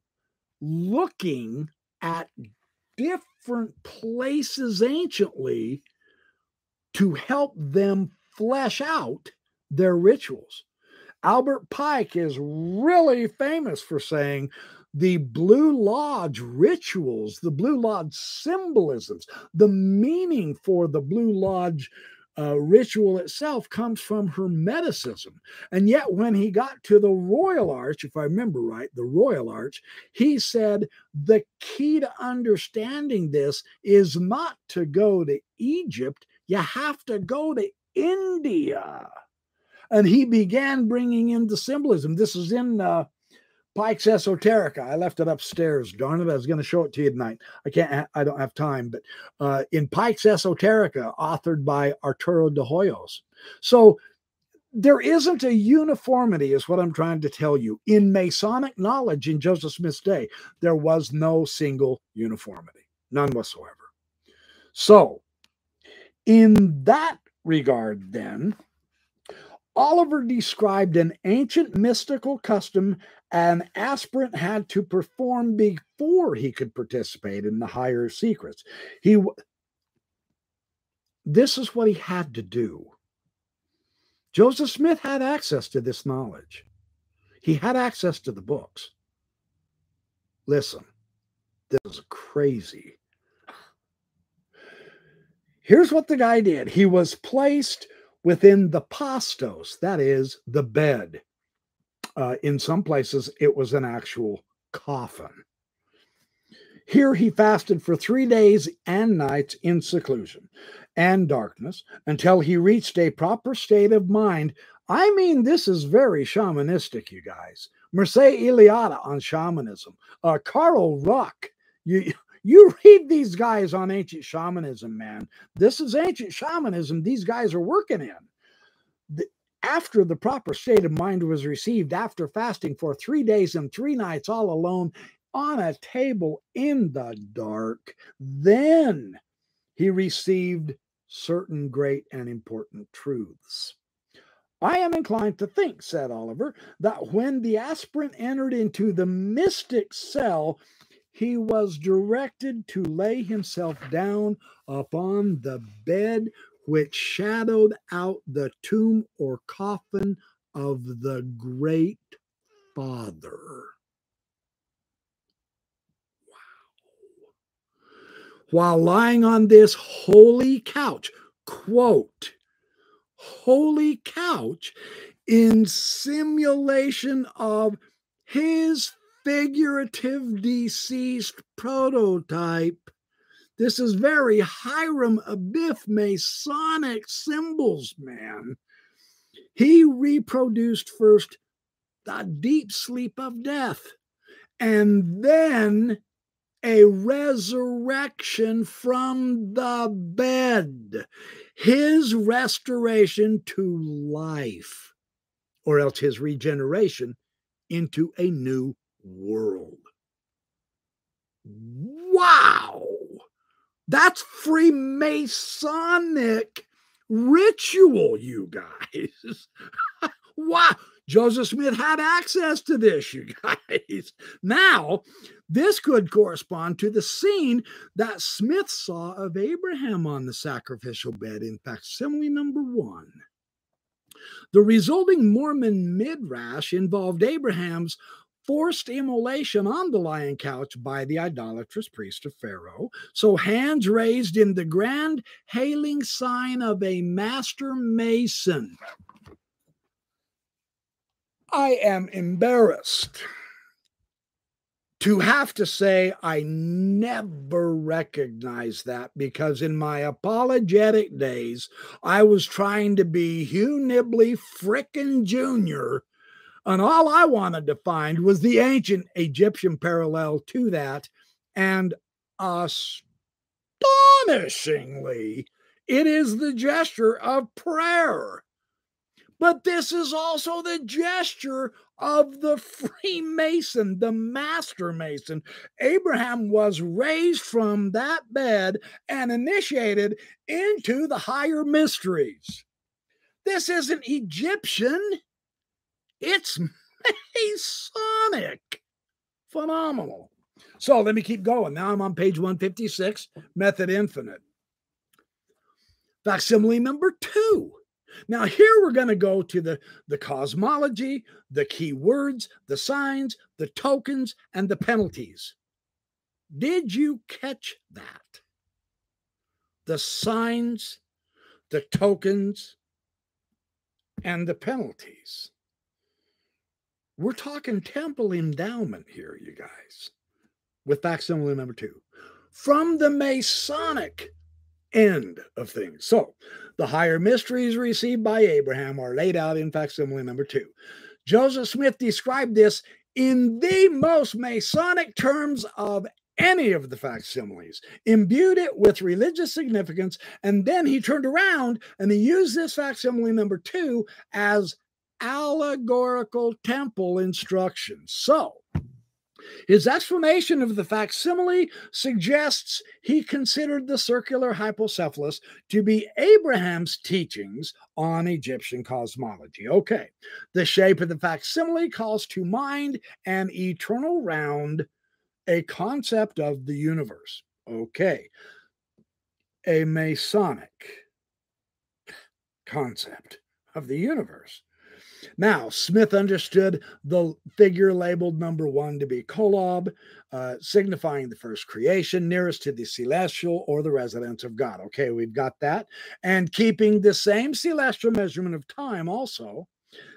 looking at different places anciently to help them flesh out their rituals. Albert Pike is really famous for saying the Blue Lodge rituals, the Blue Lodge symbolisms, the meaning for the Blue Lodge ritual itself comes from Hermeticism. And yet when he got to the Royal Arch, if I remember right, the Royal Arch, he said the key to understanding this is not to go to Egypt. You have to go to India. And he began bringing in the symbolism. This is in Pike's Esoterica. I left it upstairs. Darn it, I was going to show it to you tonight. I don't have time. But in Pike's Esoterica, authored by Arturo de Hoyos. So there isn't a uniformity, is what I'm trying to tell you. In Masonic knowledge in Joseph Smith's day, there was no single uniformity. None whatsoever. So in that regard, then, Oliver described an ancient mystical custom an aspirant had to perform before he could participate in the higher secrets. This is what he had to do. Joseph Smith had access to this knowledge. He had access to the books. Listen, this is crazy. Here's what the guy did. He was placed within the pastos, that is, the bed In some places, it was an actual coffin. Here he fasted for 3 days and nights in seclusion and darkness until he reached a proper state of mind. I mean, this is very shamanistic, you guys. Mircea Eliade on shamanism. Carl Ruck. You read these guys on ancient shamanism, man. This is ancient shamanism these guys are working in. After the proper state of mind was received, after fasting for 3 days and 3 nights all alone on a table in the dark, then he received certain great and important truths. I am inclined to think, said Oliver, that when the aspirant entered into the mystic cell, he was directed to lay himself down upon the bed which shadowed out the tomb or coffin of the Great Father. Wow. While lying on this holy couch, quote, holy couch, in simulation of his figurative deceased prototype. This is very Hiram Abiff Masonic symbols, man. He reproduced first the deep sleep of death and then a resurrection from the bed, his restoration to life, or else his regeneration into a new world. Wow! That's Freemasonic ritual, you guys. Wow! Joseph Smith had access to this, you guys. Now, this could correspond to the scene that Smith saw of Abraham on the sacrificial bed in facsimile number 1. The resulting Mormon midrash involved Abraham's forced immolation on the lion couch by the idolatrous priest of Pharaoh. So hands raised in the grand hailing sign of a master mason. I am embarrassed to have to say I never recognized that, because in my apologetic days, I was trying to be Hugh Nibley frickin' Jr., and all I wanted to find was the ancient Egyptian parallel to that. And astonishingly, it is the gesture of prayer. But this is also the gesture of the Freemason, the Master Mason. Abraham was raised from that bed and initiated into the higher mysteries. This isn't Egyptian. It's Masonic. Phenomenal. So let me keep going. Now I'm on page 156, Method Infinite. Facsimile number 2. Now here we're going to go to the cosmology, the key words, the signs, the tokens, and the penalties. Did you catch that? The signs, the tokens, and the penalties. We're talking temple endowment here, you guys, with facsimile number 2. From the Masonic end of things. So the higher mysteries received by Abraham are laid out in facsimile number 2. Joseph Smith described this in the most Masonic terms of any of the facsimiles, imbued it with religious significance, and then he turned around and he used this facsimile number 2 as allegorical temple instructions. So his explanation of the facsimile suggests he considered the circular hypocephalus to be Abraham's teachings on Egyptian cosmology. Okay, the shape of the facsimile calls to mind an eternal round, a concept of the universe. Okay, a Masonic concept of the universe. Now, Smith understood the figure labeled number 1 to be Kolob, signifying the first creation, nearest to the celestial or the residence of God. Okay, we've got that. And keeping the same celestial measurement of time also,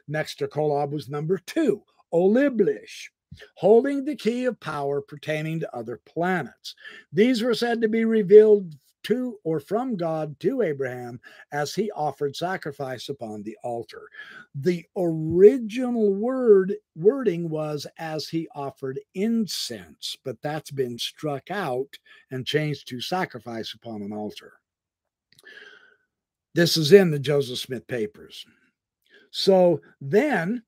Next to Kolob was number 2, Oliblish, holding the key of power pertaining to other planets. These were said to be revealed to or from God to Abraham as he offered sacrifice upon the altar. The original wording was as he offered incense, but that's been struck out and changed to sacrifice upon an altar. This is in the Joseph Smith papers. So then,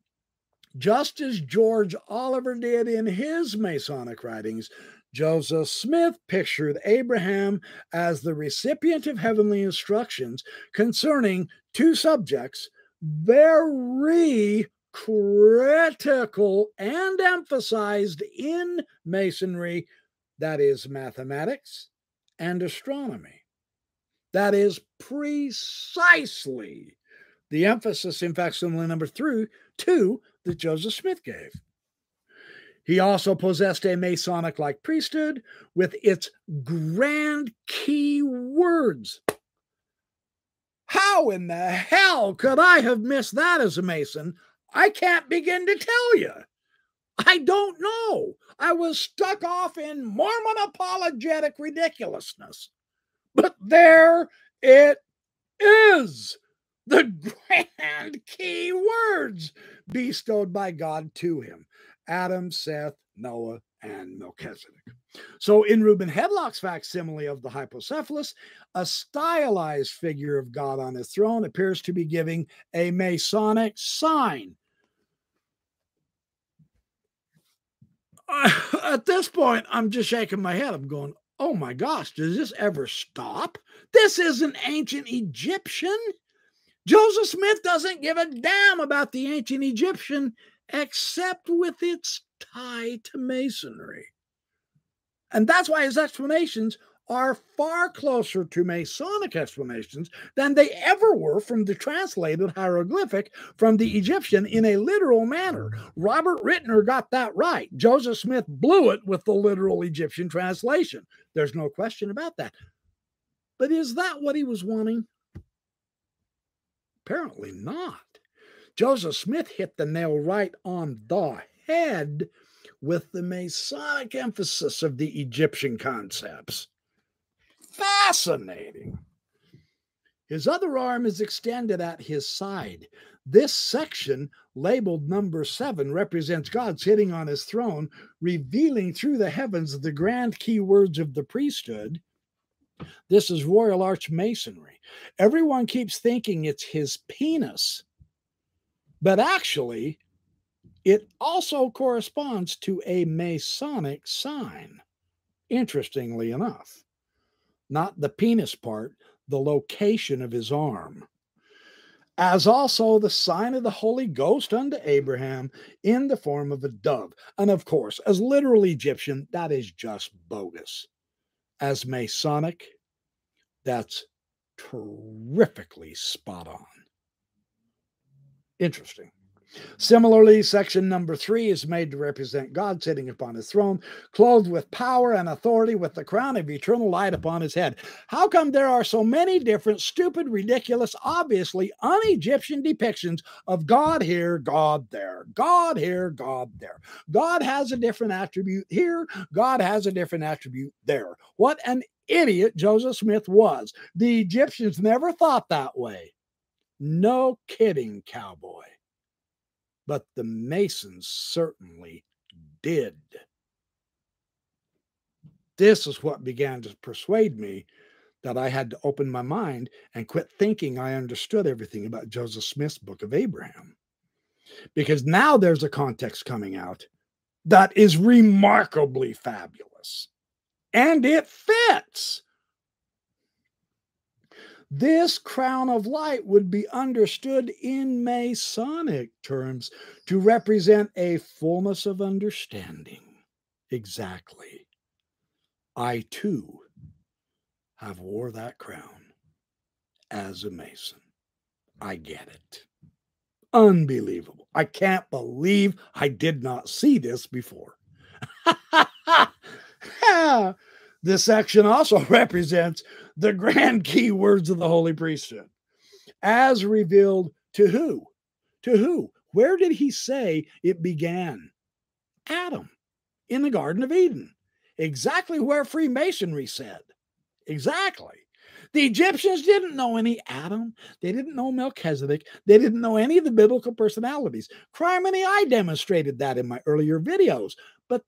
just as George Oliver did in his Masonic writings, Joseph Smith pictured Abraham as the recipient of heavenly instructions concerning two subjects very critical and emphasized in Masonry, that is mathematics and astronomy. That is precisely the emphasis in facsimile number 2 that Joseph Smith gave. He also possessed a Masonic-like priesthood with its grand key words. How in the hell could I have missed that as a Mason? I can't begin to tell you. I don't know. I was stuck off in Mormon apologetic ridiculousness. But there it is. The grand key words bestowed by God to him. Adam, Seth, Noah, and Melchizedek. So in Reuben Hedlock's facsimile of the hypocephalus, a stylized figure of God on his throne appears to be giving a Masonic sign. At this point, I'm just shaking my head. I'm going, oh my gosh, does this ever stop? This isn't ancient Egyptian. Joseph Smith doesn't give a damn about the ancient Egyptian except with its tie to Masonry. And that's why his explanations are far closer to Masonic explanations than they ever were from the translated hieroglyphic from the Egyptian in a literal manner. Robert Rittner got that right. Joseph Smith blew it with the literal Egyptian translation. There's no question about that. But is that what he was wanting? Apparently not. Joseph Smith hit the nail right on the head with the Masonic emphasis of the Egyptian concepts. Fascinating. His other arm is extended at his side. This section, labeled number 7, represents God sitting on his throne, revealing through the heavens the grand key words of the priesthood. This is Royal Arch Masonry. Everyone keeps thinking it's his penis. But actually, it also corresponds to a Masonic sign, interestingly enough. Not the penis part, the location of his arm. As also the sign of the Holy Ghost unto Abraham in the form of a dove. And of course, as literal Egyptian, that is just bogus. As Masonic, that's terrifically spot on. Interesting. Similarly, section number 3 is made to represent God sitting upon his throne, clothed with power and authority, with the crown of eternal light upon his head. How come there are so many different, stupid, ridiculous, obviously un-Egyptian depictions of God here, God there, God here, God there? God has a different attribute here, God has a different attribute there. What an idiot Joseph Smith was. The Egyptians never thought that way. No kidding, cowboy. But the Masons certainly did. This is what began to persuade me that I had to open my mind and quit thinking I understood everything about Joseph Smith's Book of Abraham. Because now there's a context coming out that is remarkably fabulous. And it fits. This crown of light would be understood in Masonic terms to represent a fullness of understanding. Exactly. I, too, have wore that crown as a Mason. I get it. Unbelievable. I can't believe I did not see this before. This section also represents the grand key words of the holy priesthood, as revealed to who? To who? Where did he say it began? Adam, in the Garden of Eden. Exactly where Freemasonry said. Exactly. The Egyptians didn't know any Adam. They didn't know Melchizedek. They didn't know any of the biblical personalities. Criminy, I demonstrated that in my earlier videos. But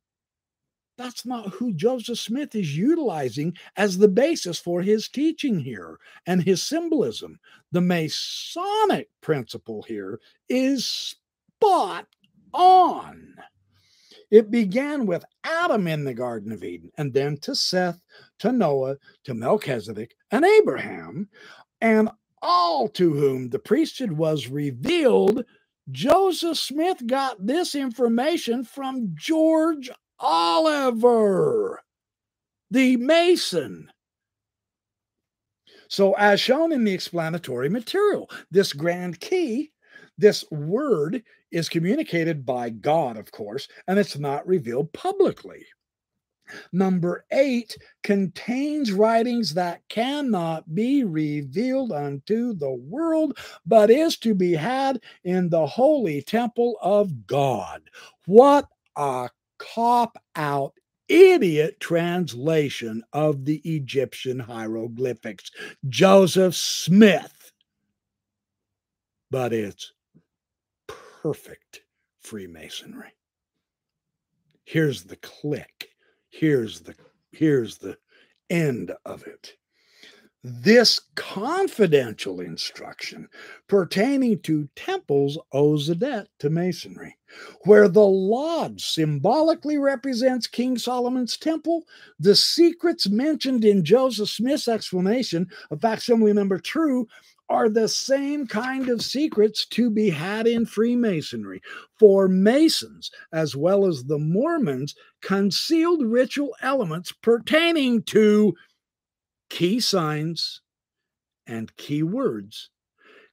that's not who Joseph Smith is utilizing as the basis for his teaching here and his symbolism. The Masonic principle here is spot on. It began with Adam in the Garden of Eden, and then to Seth, to Noah, to Melchizedek, and Abraham, and all to whom the priesthood was revealed. Joseph Smith got this information from George Oliver, the Mason. So as shown in the explanatory material, this grand key, this word, is communicated by God, of course, and it's not revealed publicly. Number 8, contains writings that cannot be revealed unto the world, but is to be had in the holy temple of God. What a cop-out, idiot translation of the Egyptian hieroglyphics. Joseph Smith. But it's perfect Freemasonry. Here's the click. Here's the end of it. This confidential instruction pertaining to temples owes a debt to Masonry. Where the lodge symbolically represents King Solomon's temple, the secrets mentioned in Joseph Smith's explanation of facsimile number 2 are the same kind of secrets to be had in Freemasonry. For Masons, as well as the Mormons, concealed ritual elements pertaining to key signs and key words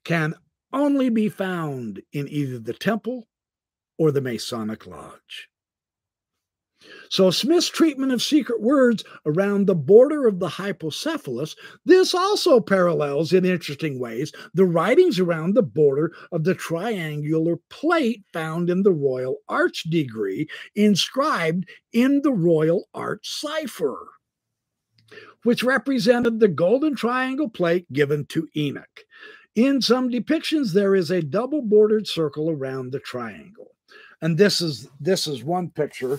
can only be found in either the temple or the Masonic Lodge. So Smith's treatment of secret words around the border of the hypocephalus, this also parallels in interesting ways the writings around the border of the triangular plate found in the royal arch degree inscribed in the royal arch cipher, which represented the golden triangle plate given to Enoch. In some depictions, there is a double-bordered circle around the triangle. And this is one picture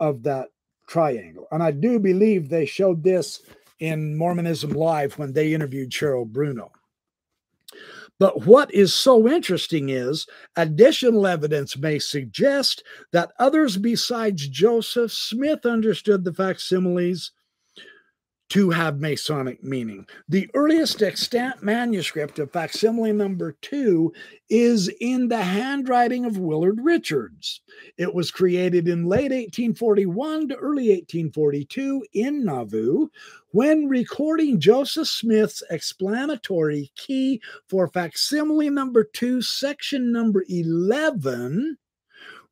of that triangle. And I do believe they showed this in Mormonism Live when they interviewed Cheryl Bruno. But what is so interesting is additional evidence may suggest that others besides Joseph Smith understood the facsimiles to have Masonic meaning. The earliest extant manuscript of facsimile number 2 is in the handwriting of Willard Richards. It was created in late 1841 to early 1842 in Nauvoo when recording Joseph Smith's explanatory key for facsimile number 2, section number 11.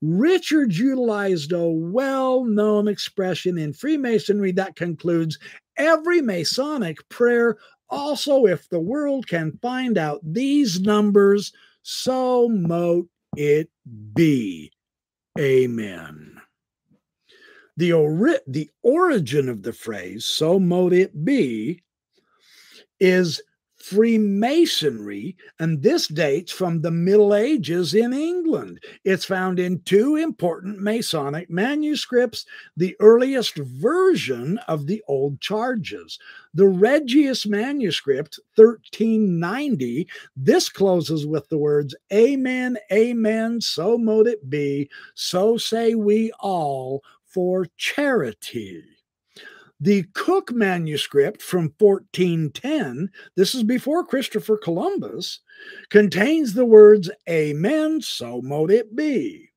Richards utilized a well-known expression in Freemasonry that concludes, every Masonic prayer, also if the world can find out these numbers, so mote it be. Amen. The origin of the phrase, so mote it be, is Freemasonry, and this dates from the Middle Ages in England. It's found in 2 important Masonic manuscripts, the earliest version of the old charges. The Regius manuscript, 1390, this closes with the words, Amen, amen, so mote it be, so say we all for charity. The Cook manuscript from 1410, this is before Christopher Columbus, contains the words, Amen, so mote it be.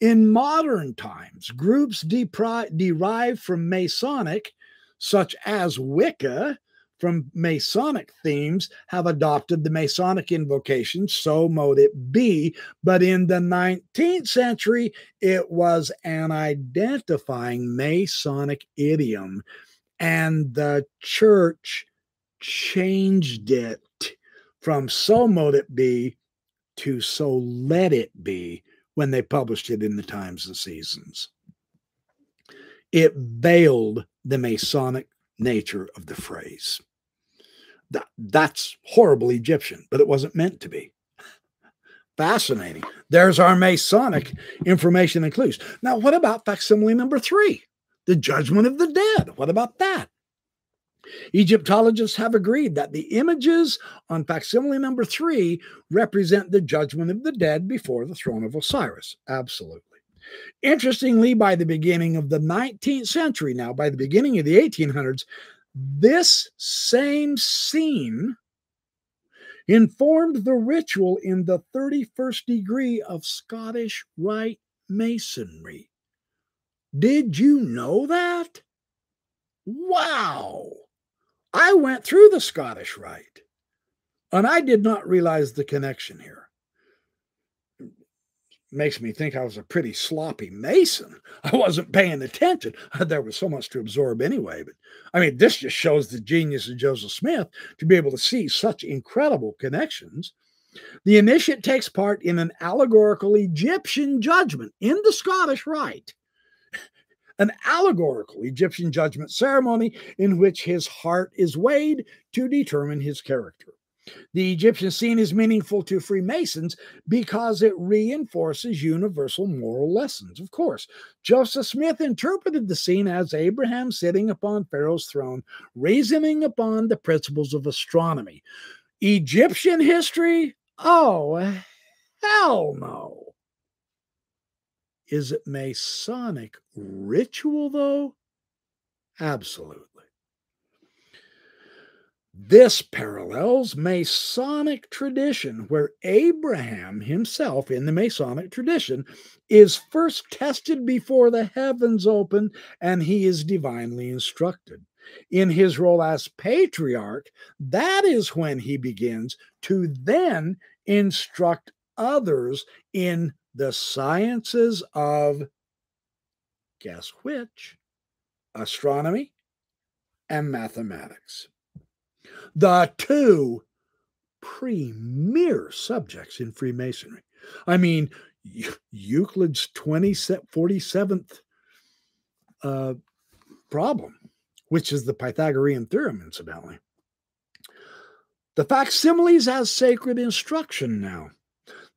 In modern times, groups derived from Masonic, such as Wicca, from Masonic themes, have adopted the Masonic invocation, so mote it be, but in the 19th century, it was an identifying Masonic idiom, and the church changed it from so mote it be to So Let It Be when they published it in the Times and Seasons. It veiled the Masonic nature of the phrase. That's horribly Egyptian, but it wasn't meant to be. Fascinating. There's our Masonic information and clues. Now, what about facsimile number 3? The judgment of the dead. What about that? Egyptologists have agreed that the images on facsimile number 3 represent the judgment of the dead before the throne of Osiris. Absolutely. Interestingly, by the beginning of the 19th century, now by the beginning of the 1800s, this same scene informed the ritual in the 31st degree of Scottish Rite Masonry. Did you know that? Wow! I went through the Scottish Rite, and I did not realize the connection here. Makes me think I was a pretty sloppy Mason. I wasn't paying attention. There was so much to absorb anyway. But I mean, this just shows the genius of Joseph Smith to be able to see such incredible connections. The initiate takes part in an allegorical Egyptian judgment in the Scottish Rite, an allegorical Egyptian judgment ceremony in which his heart is weighed to determine his character. The Egyptian scene is meaningful to Freemasons because it reinforces universal moral lessons. Of course, Joseph Smith interpreted the scene as Abraham sitting upon Pharaoh's throne, reasoning upon the principles of astronomy. Egyptian history? Oh, hell no. Is it Masonic ritual, though? Absolutely. This parallels Masonic tradition, where Abraham himself in the Masonic tradition is first tested before the heavens open and he is divinely instructed. In his role as patriarch, that is when he begins to then instruct others in the sciences of, guess which, astronomy and mathematics. The two premier subjects in Freemasonry. I mean, Euclid's 47th problem, which is the Pythagorean theorem, incidentally. The facsimiles as sacred instruction now.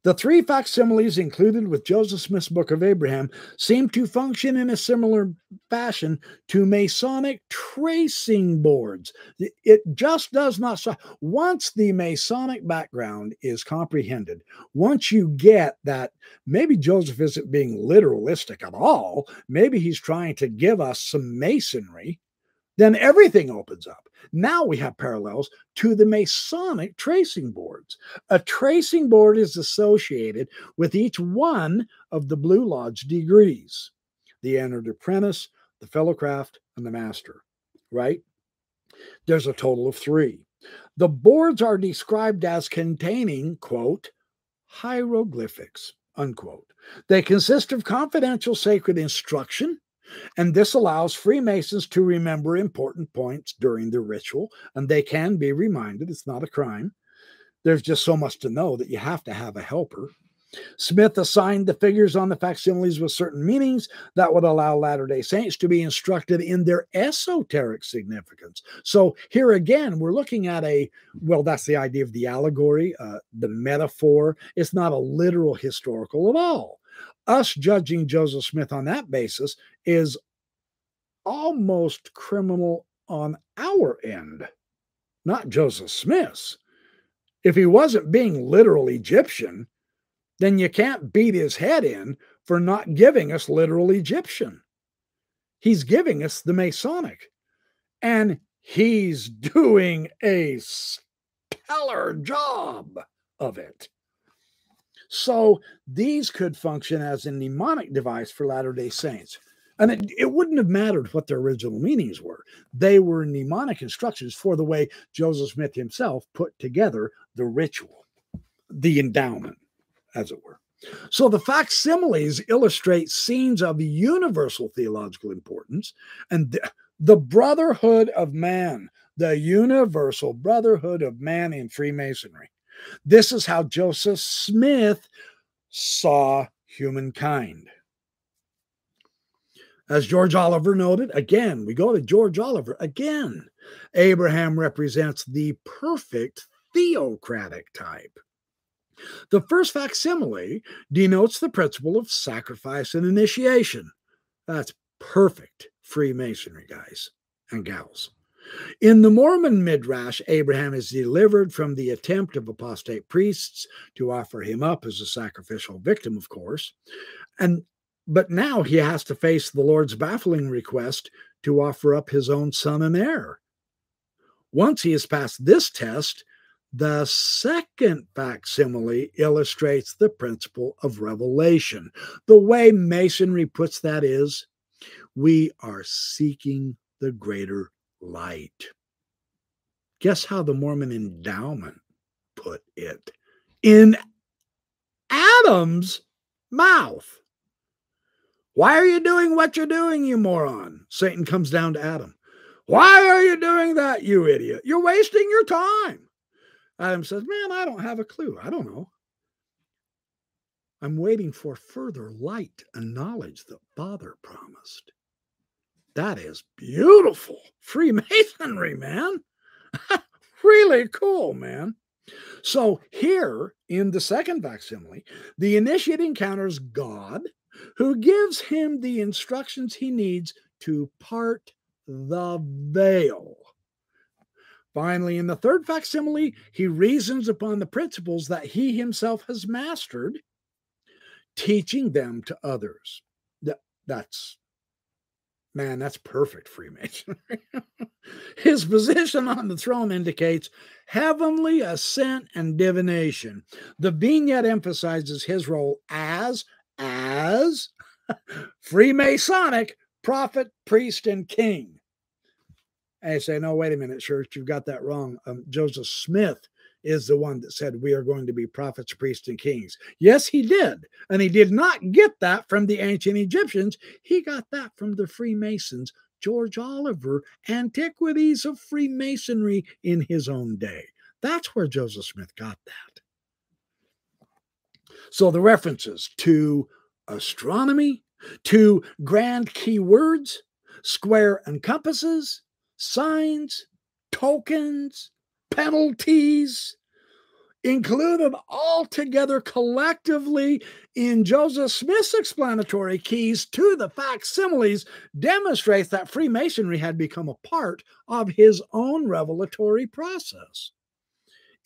The 3 facsimiles included with Joseph Smith's Book of Abraham seem to function in a similar fashion to Masonic tracing boards. It just does not stop. Once the Masonic background is comprehended, once you get that maybe Joseph isn't being literalistic at all, maybe he's trying to give us some masonry, then everything opens up. Now we have parallels to the Masonic tracing boards. A tracing board is associated with each one of the Blue Lodge degrees: the Entered Apprentice, the Fellowcraft, and the Master, right? There's a total of 3. The boards are described as containing, quote, hieroglyphics, unquote. They consist of confidential sacred instruction, and this allows Freemasons to remember important points during the ritual, and they can be reminded. It's not a crime. There's just so much to know that you have to have a helper. Smith assigned the figures on the facsimiles with certain meanings that would allow Latter-day Saints to be instructed in their esoteric significance. So here again, we're looking at well, that's the idea of the allegory, the metaphor. It's not a literal historical at all. Us judging Joseph Smith on that basis is almost criminal on our end, not Joseph Smith's. If he wasn't being literal Egyptian, then you can't beat his head in for not giving us literal Egyptian. He's giving us the Masonic, and he's doing a stellar job of it. So these could function as a mnemonic device for Latter-day Saints. And it wouldn't have mattered what their original meanings were. They were mnemonic instructions for the way Joseph Smith himself put together the ritual, the endowment, as it were. So the facsimiles illustrate scenes of universal theological importance and the brotherhood of man, the universal brotherhood of man in Freemasonry. This is how Joseph Smith saw humankind. As George Oliver noted, again, we go to George Oliver again. Abraham represents the perfect theocratic type. The first facsimile denotes the principle of sacrifice and initiation. That's perfect Freemasonry, guys and gals. In the Mormon Midrash, Abraham is delivered from the attempt of apostate priests to offer him up as a sacrificial victim, of course. But now he has to face the Lord's baffling request to offer up his own son and heir. Once he has passed this test, the second facsimile illustrates the principle of revelation. The way Masonry puts that is, we are seeking the greater light. Guess how the Mormon endowment put it? In Adam's mouth. Why are you doing what you're doing, you moron? Satan comes down to Adam. Why are you doing that, you idiot? You're wasting your time. Adam says, man, I don't have a clue. I don't know. I'm waiting for further light and knowledge that Father promised. That is beautiful. Freemasonry, man. Really cool, man. So here in the second facsimile, the initiate encounters God, who gives him the instructions he needs to part the veil. Finally, in the third facsimile, he reasons upon the principles that he himself has mastered, teaching them to others. That's perfect Freemasonry. His position on the throne indicates heavenly ascent and divination. The vignette emphasizes his role as Freemasonic prophet, priest, and king. And I say, no, wait a minute, church, you've got that wrong. Joseph Smith is the one that said we are going to be prophets, priests, and kings. Yes, he did. And he did not get that from the ancient Egyptians. He got that from the Freemasons, George Oliver, Antiquities of Freemasonry in his own day. That's where Joseph Smith got that. So the references to astronomy, to grand key words, square and compasses, signs, tokens, penalties, included altogether collectively in Joseph Smith's explanatory keys to the facsimiles, demonstrates that Freemasonry had become a part of his own revelatory process.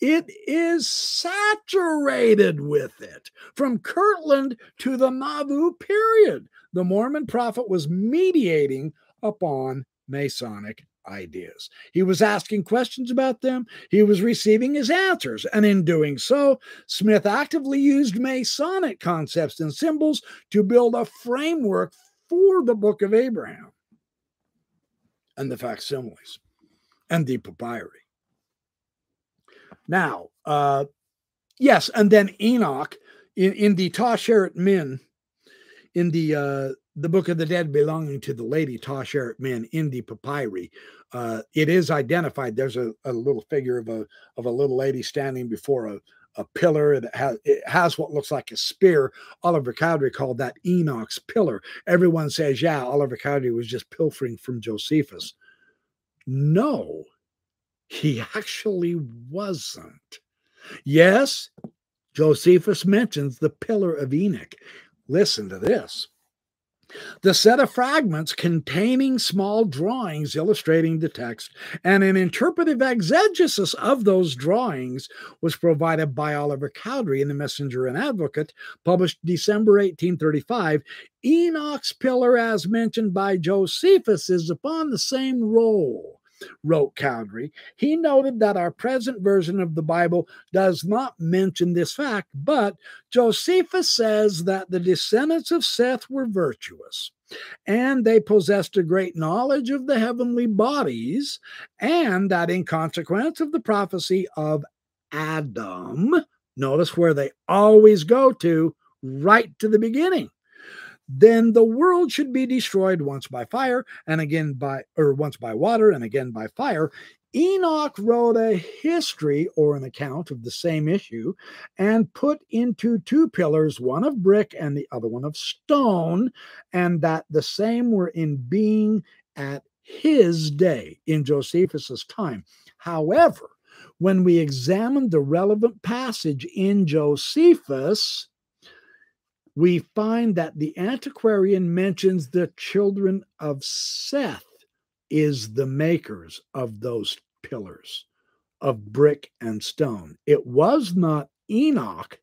It is saturated with it. From Kirtland to the Nauvoo period, the Mormon prophet was mediating upon Masonic ideas. He was asking questions about them. He was receiving his answers. And in doing so, Smith actively used Masonic concepts and symbols to build a framework for the Book of Abraham and the facsimiles and the papyri. Now, yes, and then Enoch in the Tasheret Min, in the Book of the Dead belonging to the lady Tasheret Min in the papyri, it is identified. There's a little figure of a little lady standing before a pillar that has what looks like a spear. Oliver Cowdery called that Enoch's pillar. Everyone says, yeah, Oliver Cowdery was just pilfering from Josephus. No, he actually wasn't. Yes, Josephus mentions the pillar of Enoch. Listen to this. The set of fragments containing small drawings illustrating the text and an interpretive exegesis of those drawings was provided by Oliver Cowdery in The Messenger and Advocate, published December 1835. Enoch's pillar, as mentioned by Josephus, is upon the same roll, wrote Cowdery. He noted that our present version of the Bible does not mention this fact, but Josephus says that the descendants of Seth were virtuous, and they possessed a great knowledge of the heavenly bodies, and that in consequence of the prophecy of Adam, notice where they always go to, right to the beginning, then the world should be destroyed once by fire and again by, or once by water and again by fire. Enoch wrote a history or an account of the same issue and put into two pillars, one of brick and the other one of stone, and that the same were in being at his day, in Josephus's time. However, when we examine the relevant passage in Josephus, we find that the antiquarian mentions the children of Seth is the makers of those pillars of brick and stone. It was not Enoch,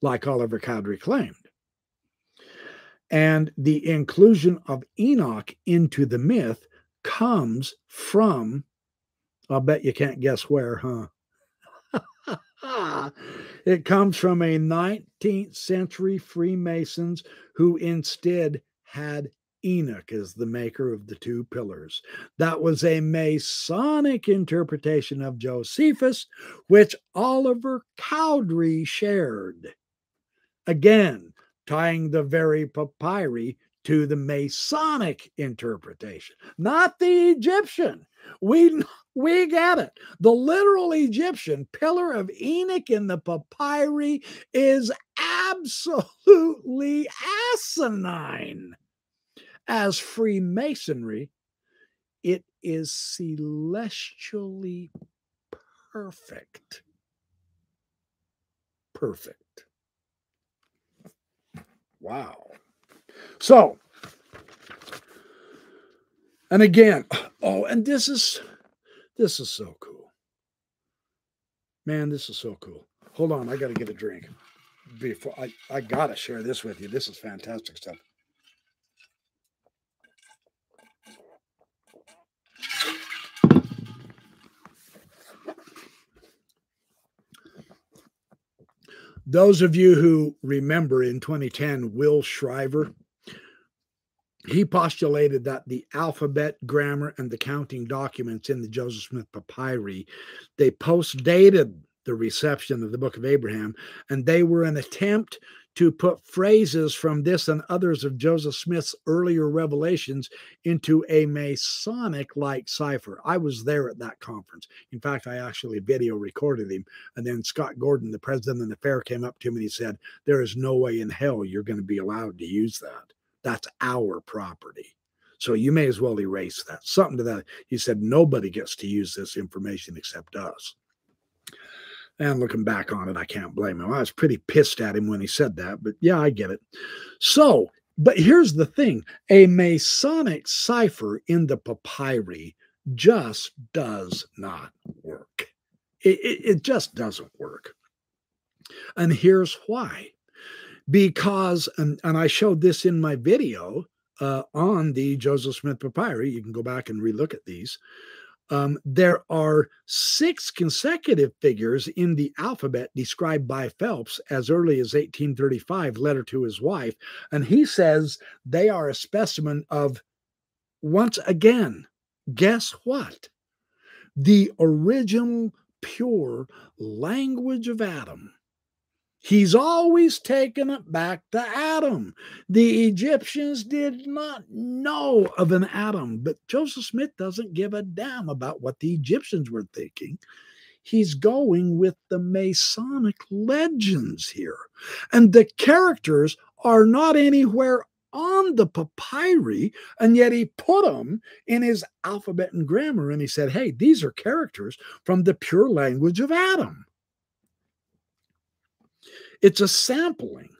like Oliver Cowdery claimed. And the inclusion of Enoch into the myth comes from, I'll bet you can't guess where, huh? It comes from a 19th century Freemasons who instead had Enoch as the maker of the two pillars. That was a Masonic interpretation of Josephus, which Oliver Cowdery shared. Again, tying the very papyri to the Masonic interpretation, not the Egyptian. We get it. The literal Egyptian pillar of Enoch in the papyri is absolutely asinine. As Freemasonry, it is celestially perfect. Perfect. Wow. So, and again, oh, and this is so cool. Man, this is so cool. Hold on, I got to get a drink before I got to share this with you. This is fantastic stuff. Those of you who remember in 2010, Will Shriver, he postulated that the alphabet, grammar, and the counting documents in the Joseph Smith papyri, they postdated the reception of the Book of Abraham, and they were an attempt to put phrases from this and others of Joseph Smith's earlier revelations into a Masonic-like cipher. I was there at that conference. In fact, I actually video recorded him. And then Scott Gordon, the president of the fair, came up to me and he said, there is no way in hell you're going to be allowed to use that. That's our property. So you may as well erase that. Something to that. He said, nobody gets to use this information except us. And looking back on it, I can't blame him. I was pretty pissed at him when he said that, but yeah, I get it. So, but here's the thing. A Masonic cipher in the papyri just does not work. It just doesn't work. And here's why. Because, and I showed this in my video on the Joseph Smith papyri. You can go back and relook at these. There are 6 consecutive figures in the alphabet described by Phelps as early as 1835, letter to his wife. And he says they are a specimen of, once again, guess what? The original pure language of Adam. He's always taken it back to Adam. The Egyptians did not know of an Adam, but Joseph Smith doesn't give a damn about what the Egyptians were thinking. He's going with the Masonic legends here. And the characters are not anywhere on the papyri, and yet he put them in his alphabet and grammar, and he said, hey, these are characters from the pure language of Adam. It's a sampling.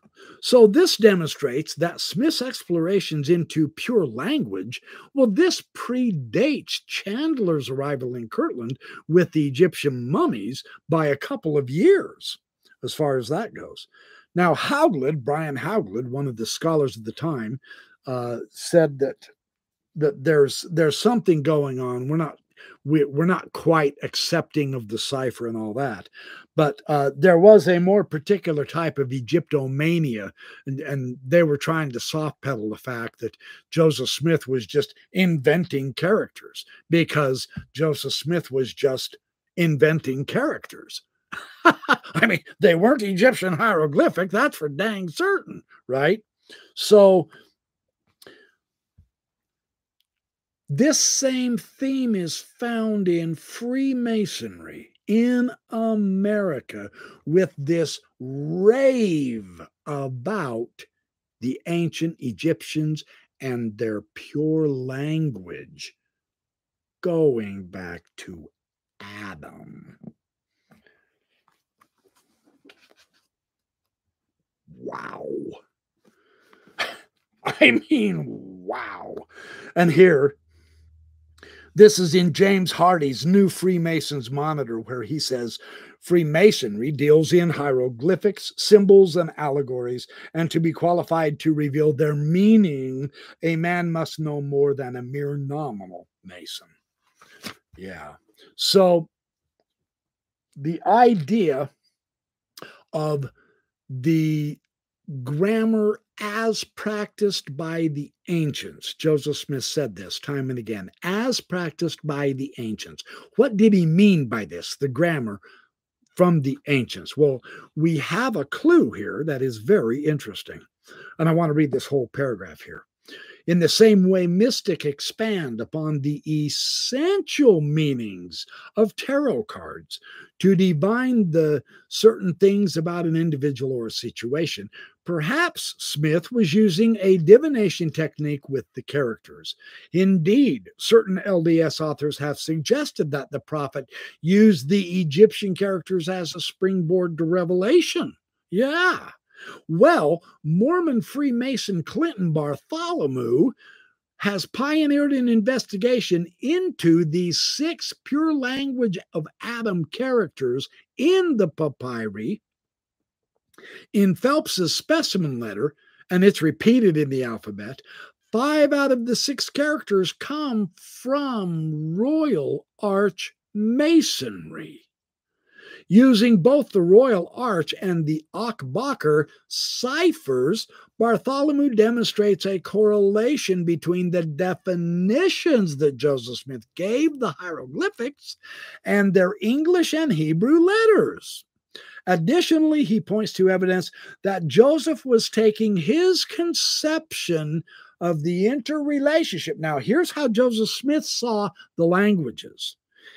So this demonstrates that Smith's explorations into pure language, well, this predates Chandler's arrival in Kirtland with the Egyptian mummies by a couple of years, as far as that goes. Now, Howglid, Brian Howglid, one of the scholars of the time, said that there's something going on. We're not quite accepting of the cipher and all that, but there was a more particular type of Egyptomania, and they were trying to soft pedal the fact that Joseph Smith was just inventing characters because Joseph Smith was just inventing characters. I mean, they weren't Egyptian hieroglyphic, that's for dang certain, right? So This same theme is found in Freemasonry in America with this rave about the ancient Egyptians and their pure language going back to Adam. Wow. I mean, wow. And here, this is in James Hardy's New Freemasons Monitor, where he says, Freemasonry deals in hieroglyphics, symbols, and allegories, and to be qualified to reveal their meaning, a man must know more than a mere nominal Mason. Yeah. So the idea of the grammar as practiced by the ancients. Joseph Smith said this time and again, as practiced by the ancients. What did he mean by this, the grammar from the ancients? Well, we have a clue here that is very interesting. And I want to read this whole paragraph here. In the same way, mystics expand upon the essential meanings of tarot cards to divine the certain things about an individual or a situation. Perhaps Smith was using a divination technique with the characters. Indeed, certain LDS authors have suggested that the prophet used the Egyptian characters as a springboard to Revelation. Yeah. Well, Mormon Freemason Clinton Bartholomew has pioneered an investigation into these 6 pure language of Adam characters in the papyri, in Phelps's specimen letter, and it's repeated in the alphabet. 5 out of the 6 characters come from Royal Arch Masonry. Using both the Royal Arch and the Akbaker ciphers, Bartholomew demonstrates a correlation between the definitions that Joseph Smith gave the hieroglyphics and their English and Hebrew letters. Additionally, he points to evidence that Joseph was taking his conception of the interrelationship. Now, here's how Joseph Smith saw the languages.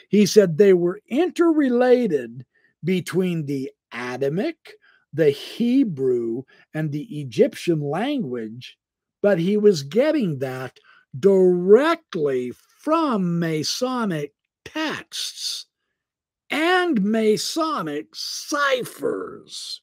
He said they were interrelated between the Adamic, the Hebrew, and the Egyptian language, but he was getting that directly from Masonic texts and Masonic ciphers.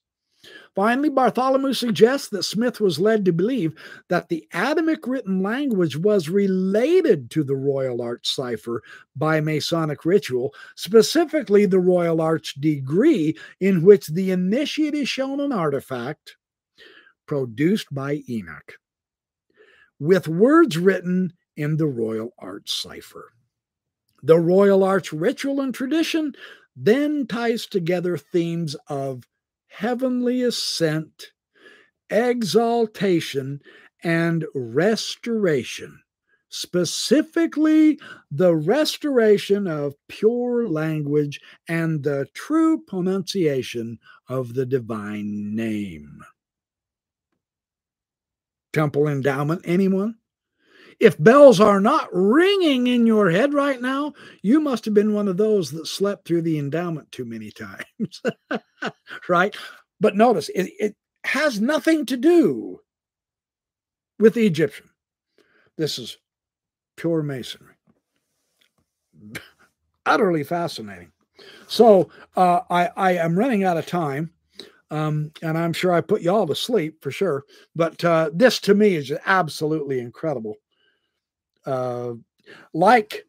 Finally, Bartholomew suggests that Smith was led to believe that the Adamic written language was related to the Royal Arch cipher by Masonic ritual, specifically the Royal Arch degree in which the initiate is shown an artifact produced by Enoch with words written in the Royal Arch cipher. The Royal Arch ritual and tradition then ties together themes of heavenly ascent, exaltation, and restoration, specifically the restoration of pure language and the true pronunciation of the divine name. Temple endowment, anyone? If bells are not ringing in your head right now, you must have been one of those that slept through the endowment too many times, right? But notice, it has nothing to do with the Egyptian. This is pure Masonry. Utterly fascinating. So I am running out of time. And I'm sure I put you all to sleep for sure. But this to me is absolutely incredible. Like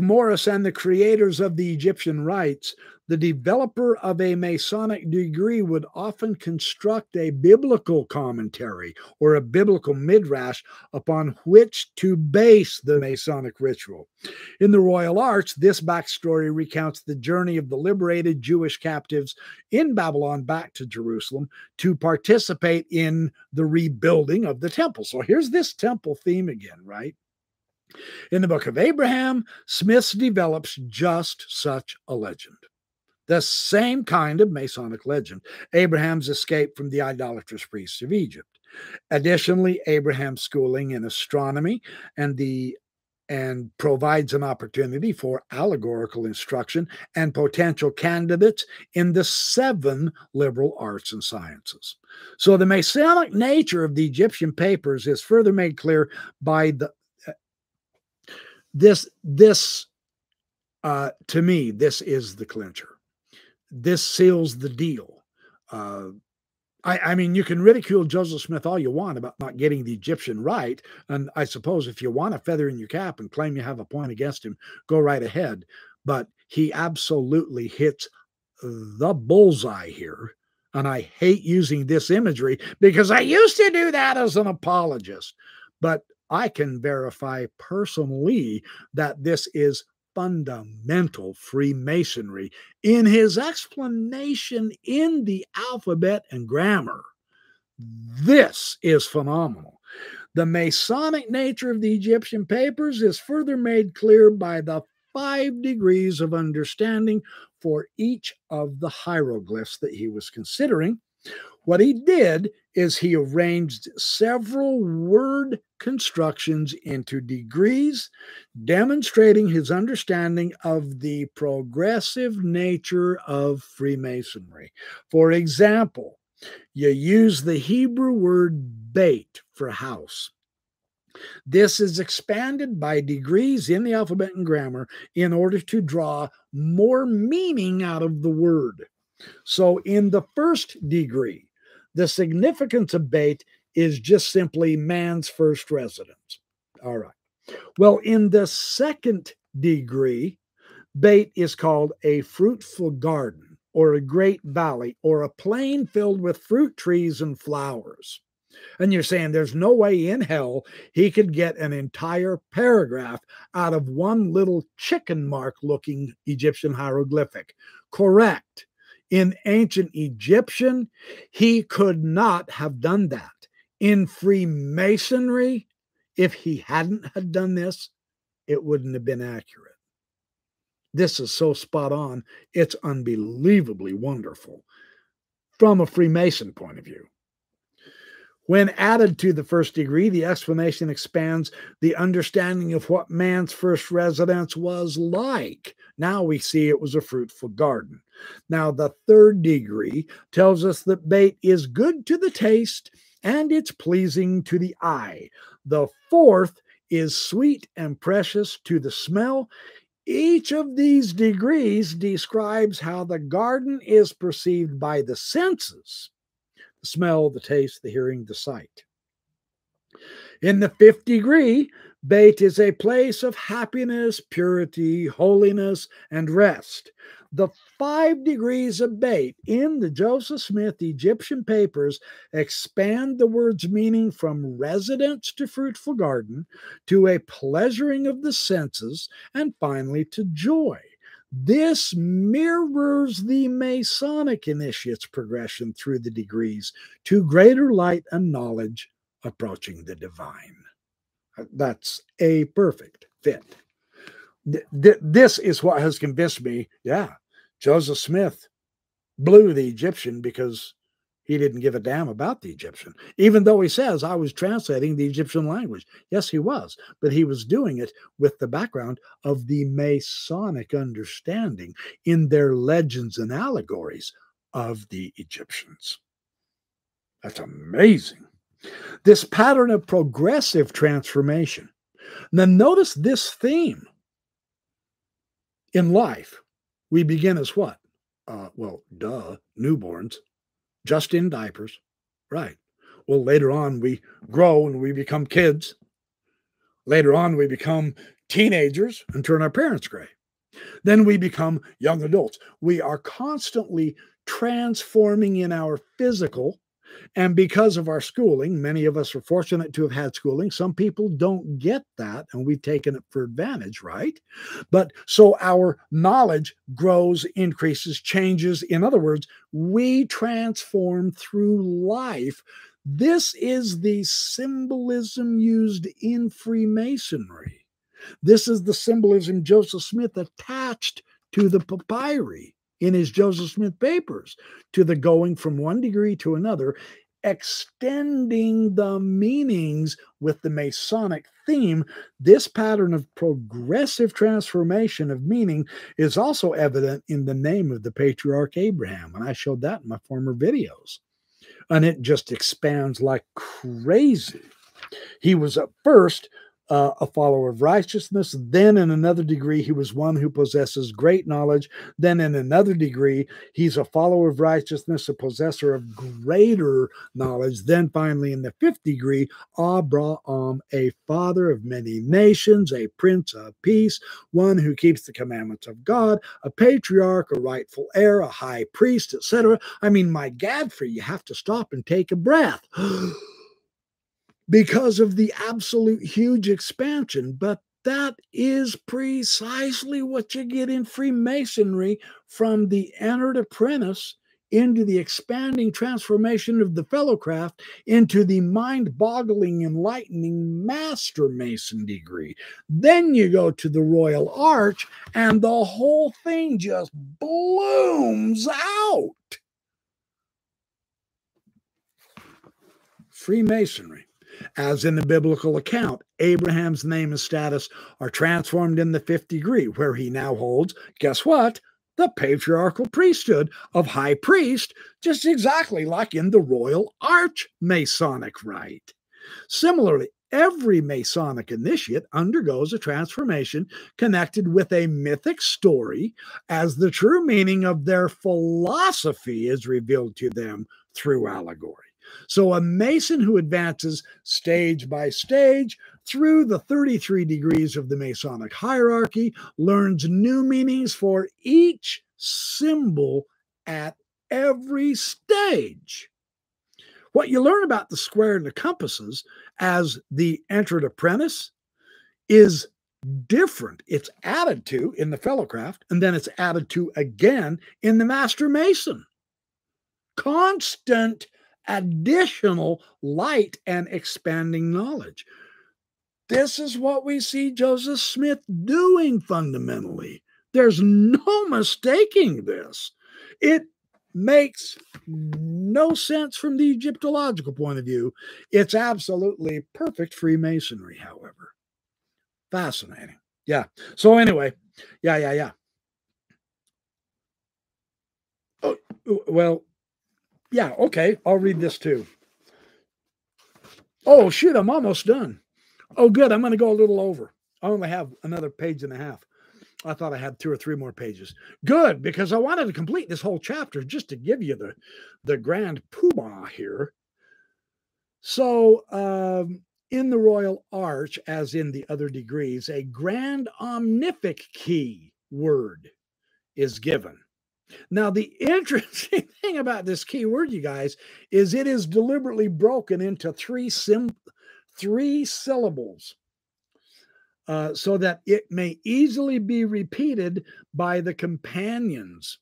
Morris and the creators of the Egyptian rites, the developer of a Masonic degree would often construct a biblical commentary or a biblical midrash upon which to base the Masonic ritual. In the Royal Arch, this backstory recounts the journey of the liberated Jewish captives in Babylon back to Jerusalem to participate in the rebuilding of the temple. So here's this temple theme again, right? In the Book of Abraham, Smith develops just such a legend. The same kind of Masonic legend, Abraham's escape from the idolatrous priests of Egypt. Additionally, Abraham's schooling in astronomy and the and provides an opportunity for allegorical instruction and potential candidates in the 7 liberal arts and sciences. So the Masonic nature of the Egyptian papers is further made clear by the to me, this is the clincher. This seals the deal. I mean, you can ridicule Joseph Smith all you want about not getting the Egyptian right. And I suppose if you want a feather in your cap and claim you have a point against him, go right ahead. But he absolutely hits the bullseye here. And I hate using this imagery because I used to do that as an apologist. But I can verify personally that this is fundamental Freemasonry in his explanation in the alphabet and grammar. This is phenomenal. The Masonic nature of the Egyptian papers is further made clear by the 5 degrees of understanding for each of the hieroglyphs that he was considering. What he did is he arranged several word constructions into degrees, demonstrating his understanding of the progressive nature of Freemasonry. For example, you use the Hebrew word bait for house. This is expanded by degrees in the alphabet and grammar in order to draw more meaning out of the word. So in the first degree, the significance of Beit is just simply man's first residence. All right. Well, in the second degree, Beit is called a fruitful garden or a great valley or a plain filled with fruit trees and flowers. And you're saying there's no way in hell he could get an entire paragraph out of one little chicken mark looking Egyptian hieroglyphic. Correct. In ancient Egyptian, he could not have done that. In Freemasonry, if he hadn't done this, it wouldn't have been accurate. This is so spot on. It's unbelievably wonderful from a Freemason point of view. When added to the first degree, the explanation expands the understanding of what man's first residence was like. Now we see it was a fruitful garden. Now the third degree tells us that bait is good to the taste and it's pleasing to the eye. The fourth is sweet and precious to the smell. Each of these degrees describes how the garden is perceived by the senses. The smell, the taste, the hearing, the sight. In the fifth degree, Beit is a place of happiness, purity, holiness, and rest. The 5 degrees of Beit in the Joseph Smith Egyptian papers expand the word's meaning from residence to fruitful garden, to a pleasuring of the senses, and finally to joy. This mirrors the Masonic initiate's progression through the degrees to greater light and knowledge approaching the divine. That's a perfect fit. This is what has convinced me, yeah, Joseph Smith blew the Egyptian because he didn't give a damn about the Egyptian, even though he says I was translating the Egyptian language. Yes, he was, but he was doing it with the background of the Masonic understanding in their legends and allegories of the Egyptians. That's amazing. This pattern of progressive transformation. Now notice this theme. In life, we begin as what? Well, duh, newborns. Just in diapers, right? Well, later on, we grow and we become kids. Later on, we become teenagers and turn our parents gray. Then we become young adults. We are constantly transforming in our physical, and because of our schooling, many of us are fortunate to have had schooling. Some people don't get that, and we've taken it for advantage, right? But so our knowledge grows, increases, changes. In other words, we transform through life. This is the symbolism used in Freemasonry. This is the symbolism Joseph Smith attached to the papyri in his Joseph Smith papers, to the going from one degree to another extending the meanings with the Masonic theme. This pattern of progressive transformation of meaning is also evident in the name of the patriarch Abraham, and I showed that in my former videos. And it just expands like crazy. He was at first a follower of righteousness. Then in another degree, he was one who possesses great knowledge. Then in another degree, he's a follower of righteousness, a possessor of greater knowledge. Then finally, in the fifth degree, Abraham, a father of many nations, a prince of peace, one who keeps the commandments of God, a patriarch, a rightful heir, a high priest, etc. I mean, my Godfrey, you have to stop and take a breath. Because of the absolute huge expansion. But that is precisely what you get in Freemasonry, from the entered apprentice into the expanding transformation of the fellowcraft into the mind-boggling, enlightening master mason degree. Then you go to the Royal Arch and the whole thing just blooms out. Freemasonry, as in the biblical account, Abraham's name and status are transformed in the fifth degree, where he now holds, guess what? The patriarchal priesthood of high priest, just exactly like in the Royal Arch Masonic rite. Similarly, every Masonic initiate undergoes a transformation connected with a mythic story, as the true meaning of their philosophy is revealed to them through allegory. So a Mason who advances stage by stage through the 33 degrees of the Masonic hierarchy learns new meanings for each symbol at every stage. What you learn about the square and the compasses as the entered apprentice is different. It's added to in the fellowcraft, and then it's added to again in the Master Mason. Constant additional light and expanding knowledge. This is what we see Joseph Smith doing fundamentally. There's no mistaking this. It makes no sense from the Egyptological point of view. It's absolutely perfect Freemasonry, however. Fascinating. Yeah. So anyway, yeah. Oh, well, yeah, okay, I'll read this too. Oh, shoot, I'm almost done. Oh, good, I'm going to go a little over. I only have another page and a half. I thought I had two or three more pages. Good, because I wanted to complete this whole chapter just to give you the grand poobah here. So, in the Royal Arch, as in the other degrees, a grand omnific key word is given. Now, the interesting thing about this keyword, you guys, is it is deliberately broken into three syllables so that it may easily be repeated by the companions.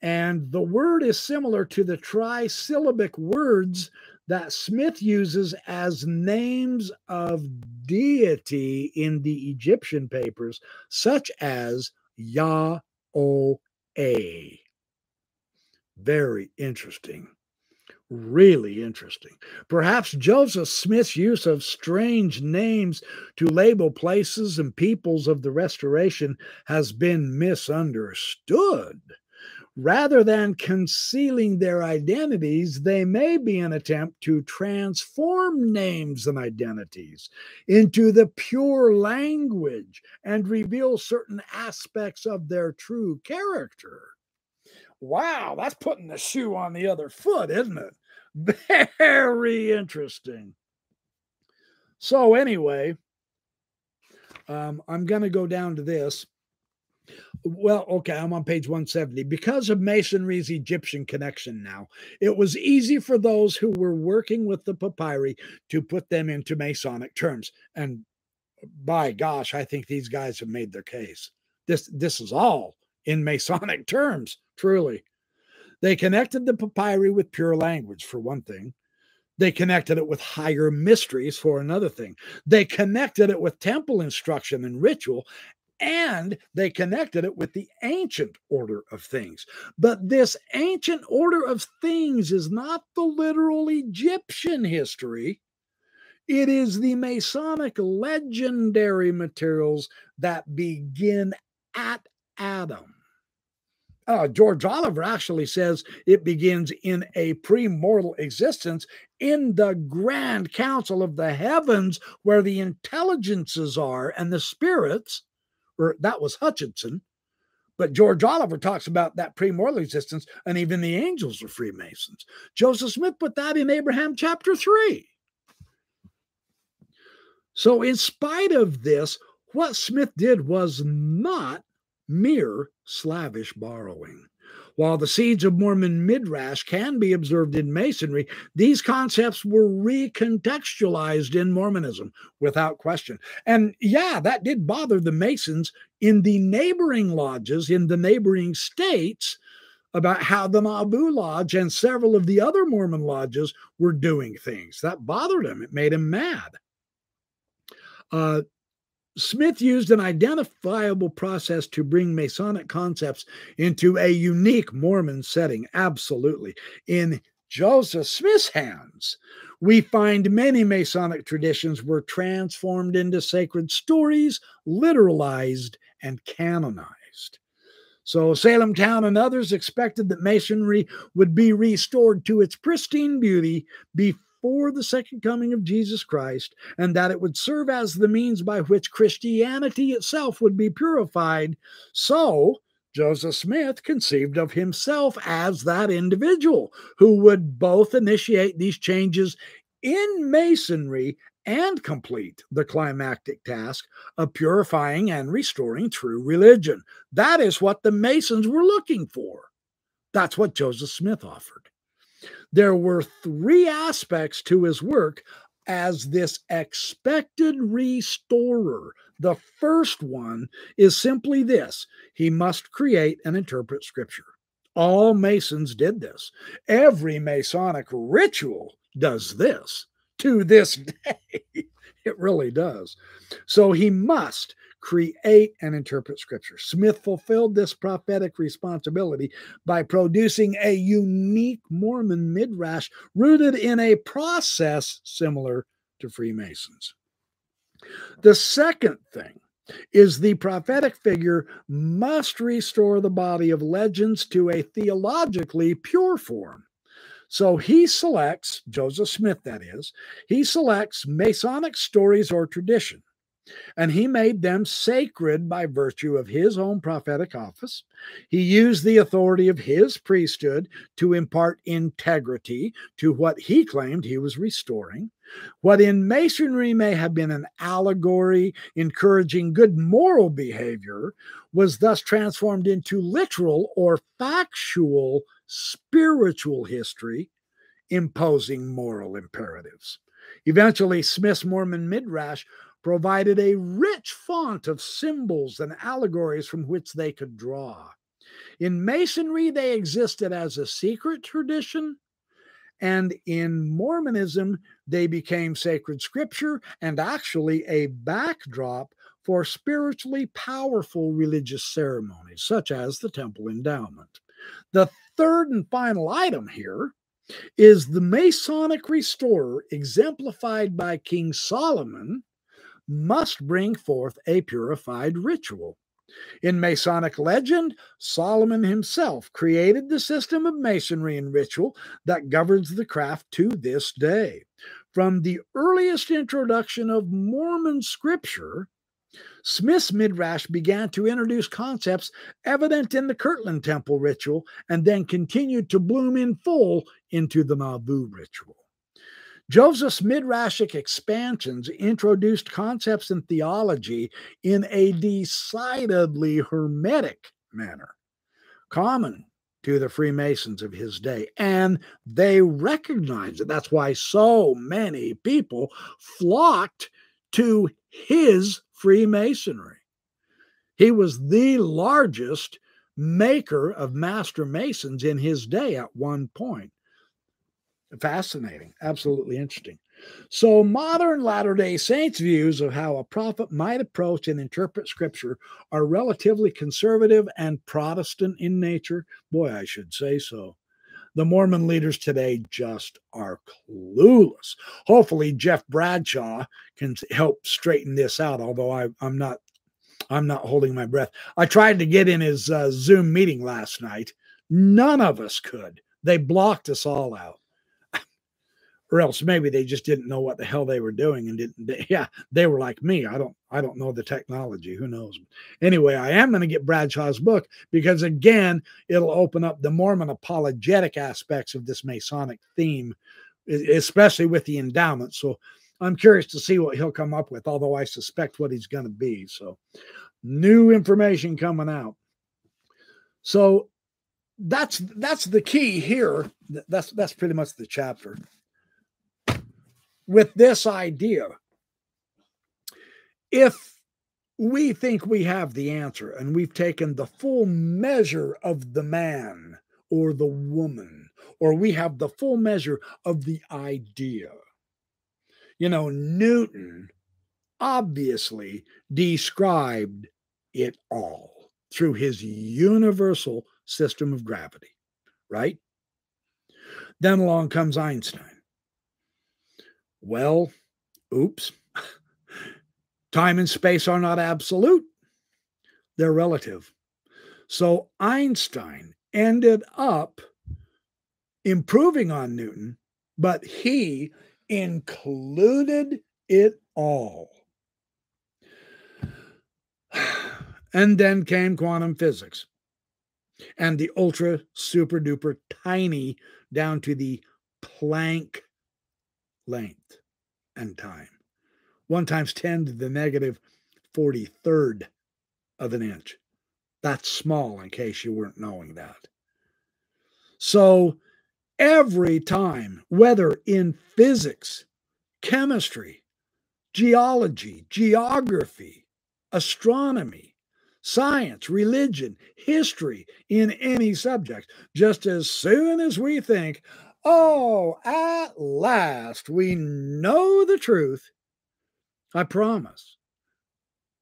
And the word is similar to the trisyllabic words that Smith uses as names of deity in the Egyptian papers, such as Yah-O. A very interesting, really interesting. Perhaps Joseph Smith's use of strange names to label places and peoples of the Restoration has been misunderstood. Rather than concealing their identities, they may be an attempt to transform names and identities into the pure language and reveal certain aspects of their true character. Wow, that's putting the shoe on the other foot, isn't it? Very interesting. So anyway, I'm going to go down to this. Well, okay, I'm on page 170. Because of Masonry's Egyptian connection now, it was easy for those who were working with the papyri to put them into Masonic terms. And by gosh, I think these guys have made their case. This is all in Masonic terms, truly. They connected the papyri with pure language, for one thing. They connected it with higher mysteries, for another thing. They connected it with temple instruction and ritual, and they connected it with the ancient order of things. But this ancient order of things is not the literal Egyptian history. It is the Masonic legendary materials that begin at Adam. George Oliver actually says it begins in a pre-mortal existence in the grand council of the heavens where the intelligences are and the spirits, or that was Hutchinson, but George Oliver talks about that pre-mortal existence and even the angels are Freemasons. Joseph Smith put that in Abraham chapter 3. So in spite of this, what Smith did was not mere slavish borrowing. While the seeds of Mormon midrash can be observed in Masonry, these concepts were recontextualized in Mormonism without question. And yeah, that did bother the Masons in the neighboring lodges, in the neighboring states, about how the Nauvoo Lodge and several of the other Mormon lodges were doing things. That bothered him. It made him mad. Smith used an identifiable process to bring Masonic concepts into a unique Mormon setting. Absolutely. In Joseph Smith's hands, we find many Masonic traditions were transformed into sacred stories, literalized, and canonized. So Salem Town and others expected that Masonry would be restored to its pristine beauty before the second coming of Jesus Christ, and that it would serve as the means by which Christianity itself would be purified. So Joseph Smith conceived of himself as that individual who would both initiate these changes in Masonry and complete the climactic task of purifying and restoring true religion. That is what the Masons were looking for. That's what Joseph Smith offered. There were three aspects to his work as this expected restorer. The first one is simply this: he must create and interpret Scripture. All Masons did this. Every Masonic ritual does this to this day. It really does. So he must create and interpret Scripture. Smith fulfilled this prophetic responsibility by producing a unique Mormon midrash rooted in a process similar to Freemasons. The second thing is the prophetic figure must restore the body of legends to a theologically pure form. So he selects, Joseph Smith that is, he selects Masonic stories or traditions, and he made them sacred by virtue of his own prophetic office. He used the authority of his priesthood to impart integrity to what he claimed he was restoring. What in Masonry may have been an allegory encouraging good moral behavior was thus transformed into literal or factual spiritual history imposing moral imperatives. Eventually, Smith's Mormon midrash provided a rich font of symbols and allegories from which they could draw. In Masonry, they existed as a secret tradition, and in Mormonism, they became sacred scripture and actually a backdrop for spiritually powerful religious ceremonies, such as the temple endowment. The third and final item here is the Masonic restorer, exemplified by King Solomon, must bring forth a purified ritual. In Masonic legend, Solomon himself created the system of masonry and ritual that governs the craft to this day. From the earliest introduction of Mormon scripture, Smith's midrash began to introduce concepts evident in the Kirtland temple ritual and then continued to bloom in full into the Nauvoo ritual. Joseph's midrashic expansions introduced concepts and theology in a decidedly hermetic manner, common to the Freemasons of his day, and they recognized it. That's why so many people flocked to his Freemasonry. He was the largest maker of Master Masons in his day at one point. Fascinating. Absolutely interesting. So modern Latter-day Saints' views of how a prophet might approach and interpret Scripture are relatively conservative and Protestant in nature. Boy, I should say so. The Mormon leaders today just are clueless. Hopefully, Jeff Bradshaw can help straighten this out, although I'm not holding my breath. I tried to get in his Zoom meeting last night. None of us could. They blocked us all out. Or else maybe they just didn't know what the hell they were doing and didn't. Yeah, they were like me. I don't know the technology. Who knows? Anyway, I am going to get Bradshaw's book because, again, it'll open up the Mormon apologetic aspects of this Masonic theme, especially with the endowment. So I'm curious to see what he'll come up with, although I suspect what he's going to be. So new information coming out. So that's the key here. That's pretty much the chapter. With this idea, if we think we have the answer and we've taken the full measure of the man or the woman, or we have the full measure of the idea, you know, Newton obviously described it all through his universal system of gravity, right? Then along comes Einstein. Well, oops, time and space are not absolute. They're relative. So Einstein ended up improving on Newton, but he included it all. And then came quantum physics and the ultra super duper tiny down to the Planck length and time. 1 × 10⁻³³ of an inch. That's small, in case you weren't knowing that. So every time, whether in physics, chemistry, geology, geography, astronomy, science, religion, history, in any subject, just as soon as we think, oh, at last we know the truth, I promise,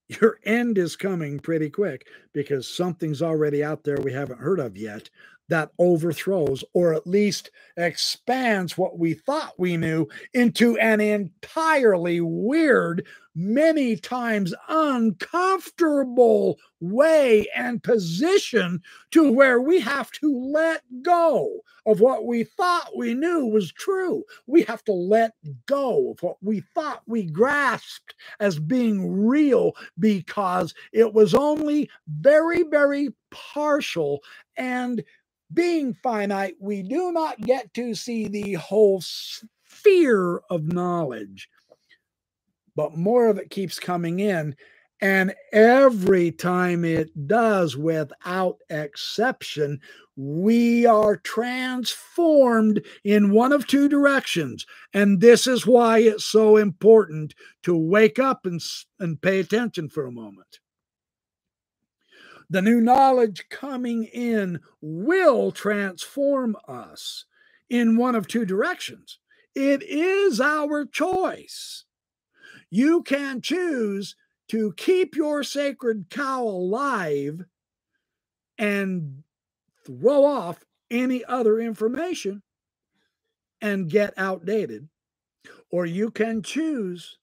your end is coming pretty quick, because something's already out there we haven't heard of yet that overthrows or at least expands what we thought we knew into an entirely weird, many times uncomfortable way and position to where we have to let go of what we thought we knew was true. We have to let go of what we thought we grasped as being real, because it was only very, very partial, and being finite, we do not get to see the whole sphere of knowledge. But more of it keeps coming in. And every time it does, without exception, we are transformed in one of two directions. And this is why it's so important to wake up and pay attention for a moment. The new knowledge coming in will transform us in one of two directions. It is our choice. You can choose to keep your sacred cow alive and throw off any other information and get outdated, or you can choose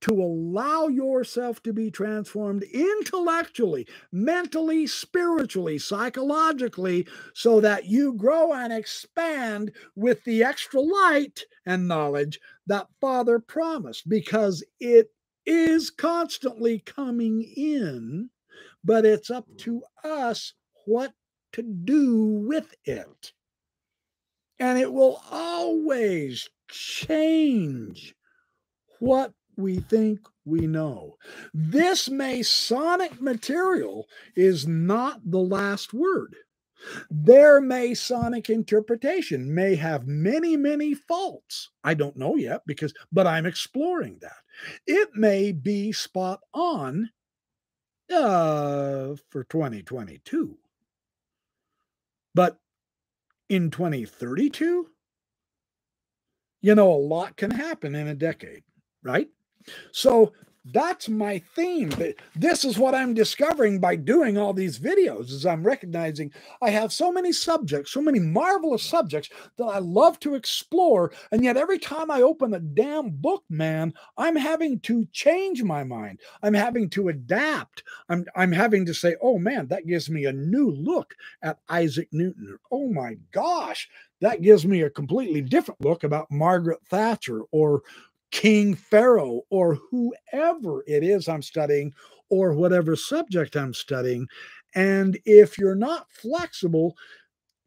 to allow yourself to be transformed intellectually, mentally, spiritually, psychologically, so that you grow and expand with the extra light and knowledge that Father promised, because it is constantly coming in, but it's up to us what to do with it. And it will always change what we think we know. This Masonic material is not the last word. Their Masonic interpretation may have many, many faults. I don't know yet, but I'm exploring that. It may be spot on for 2022. But in 2032, you know, a lot can happen in a decade, right? So that's my theme. This is what I'm discovering by doing all these videos, is I'm recognizing I have so many subjects, so many marvelous subjects that I love to explore. And yet every time I open a damn book, man, I'm having to change my mind. I'm having to adapt. I'm having to say, oh man, that gives me a new look at Isaac Newton. Oh my gosh, that gives me a completely different look about Margaret Thatcher or King Pharaoh or whoever it is I'm studying or whatever subject I'm studying. And if you're not flexible,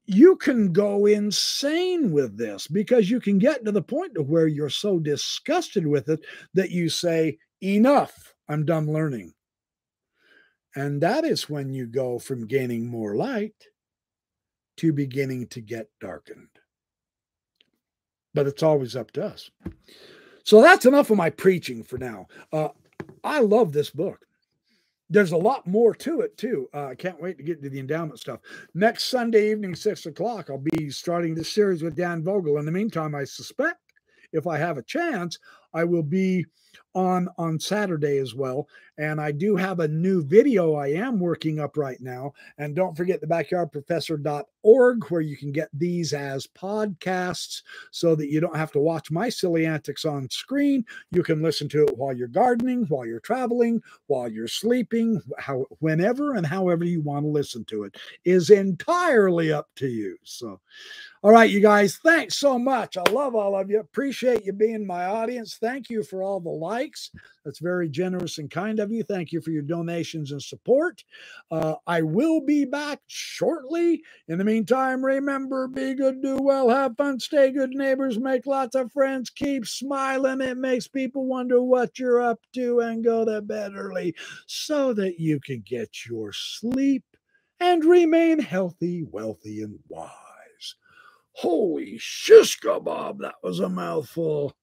you can go insane with this, because you can get to the point to where you're so disgusted with it that you say, enough, I'm done learning. And that is when you go from gaining more light to beginning to get darkened. But it's always up to us. So that's enough of my preaching for now. I love this book. There's a lot more to it, too. I can't wait to get to the endowment stuff. Next Sunday evening, 6 o'clock, I'll be starting this series with Dan Vogel. In the meantime, I suspect, if I have a chance, I will be on Saturday as well. And I do have a new video I am working up right now. And don't forget the backyardprofessor.org, where you can get these as podcasts so that you don't have to watch my silly antics on screen. You can listen to it while you're gardening, while you're traveling, while you're sleeping, whenever and however you want to listen to it is entirely up to you. So, all right, you guys, thanks so much. I love all of you. Appreciate you being my audience. Thank you for all the likes. That's very generous and kind of you. Thank you for your donations and support. I will be back shortly. In the meantime, remember, be good, do well, have fun, stay good neighbors, make lots of friends, keep smiling. It makes people wonder what you're up to, and go to bed early so that you can get your sleep and remain healthy, wealthy, and wise. Holy shish kabob, that was a mouthful.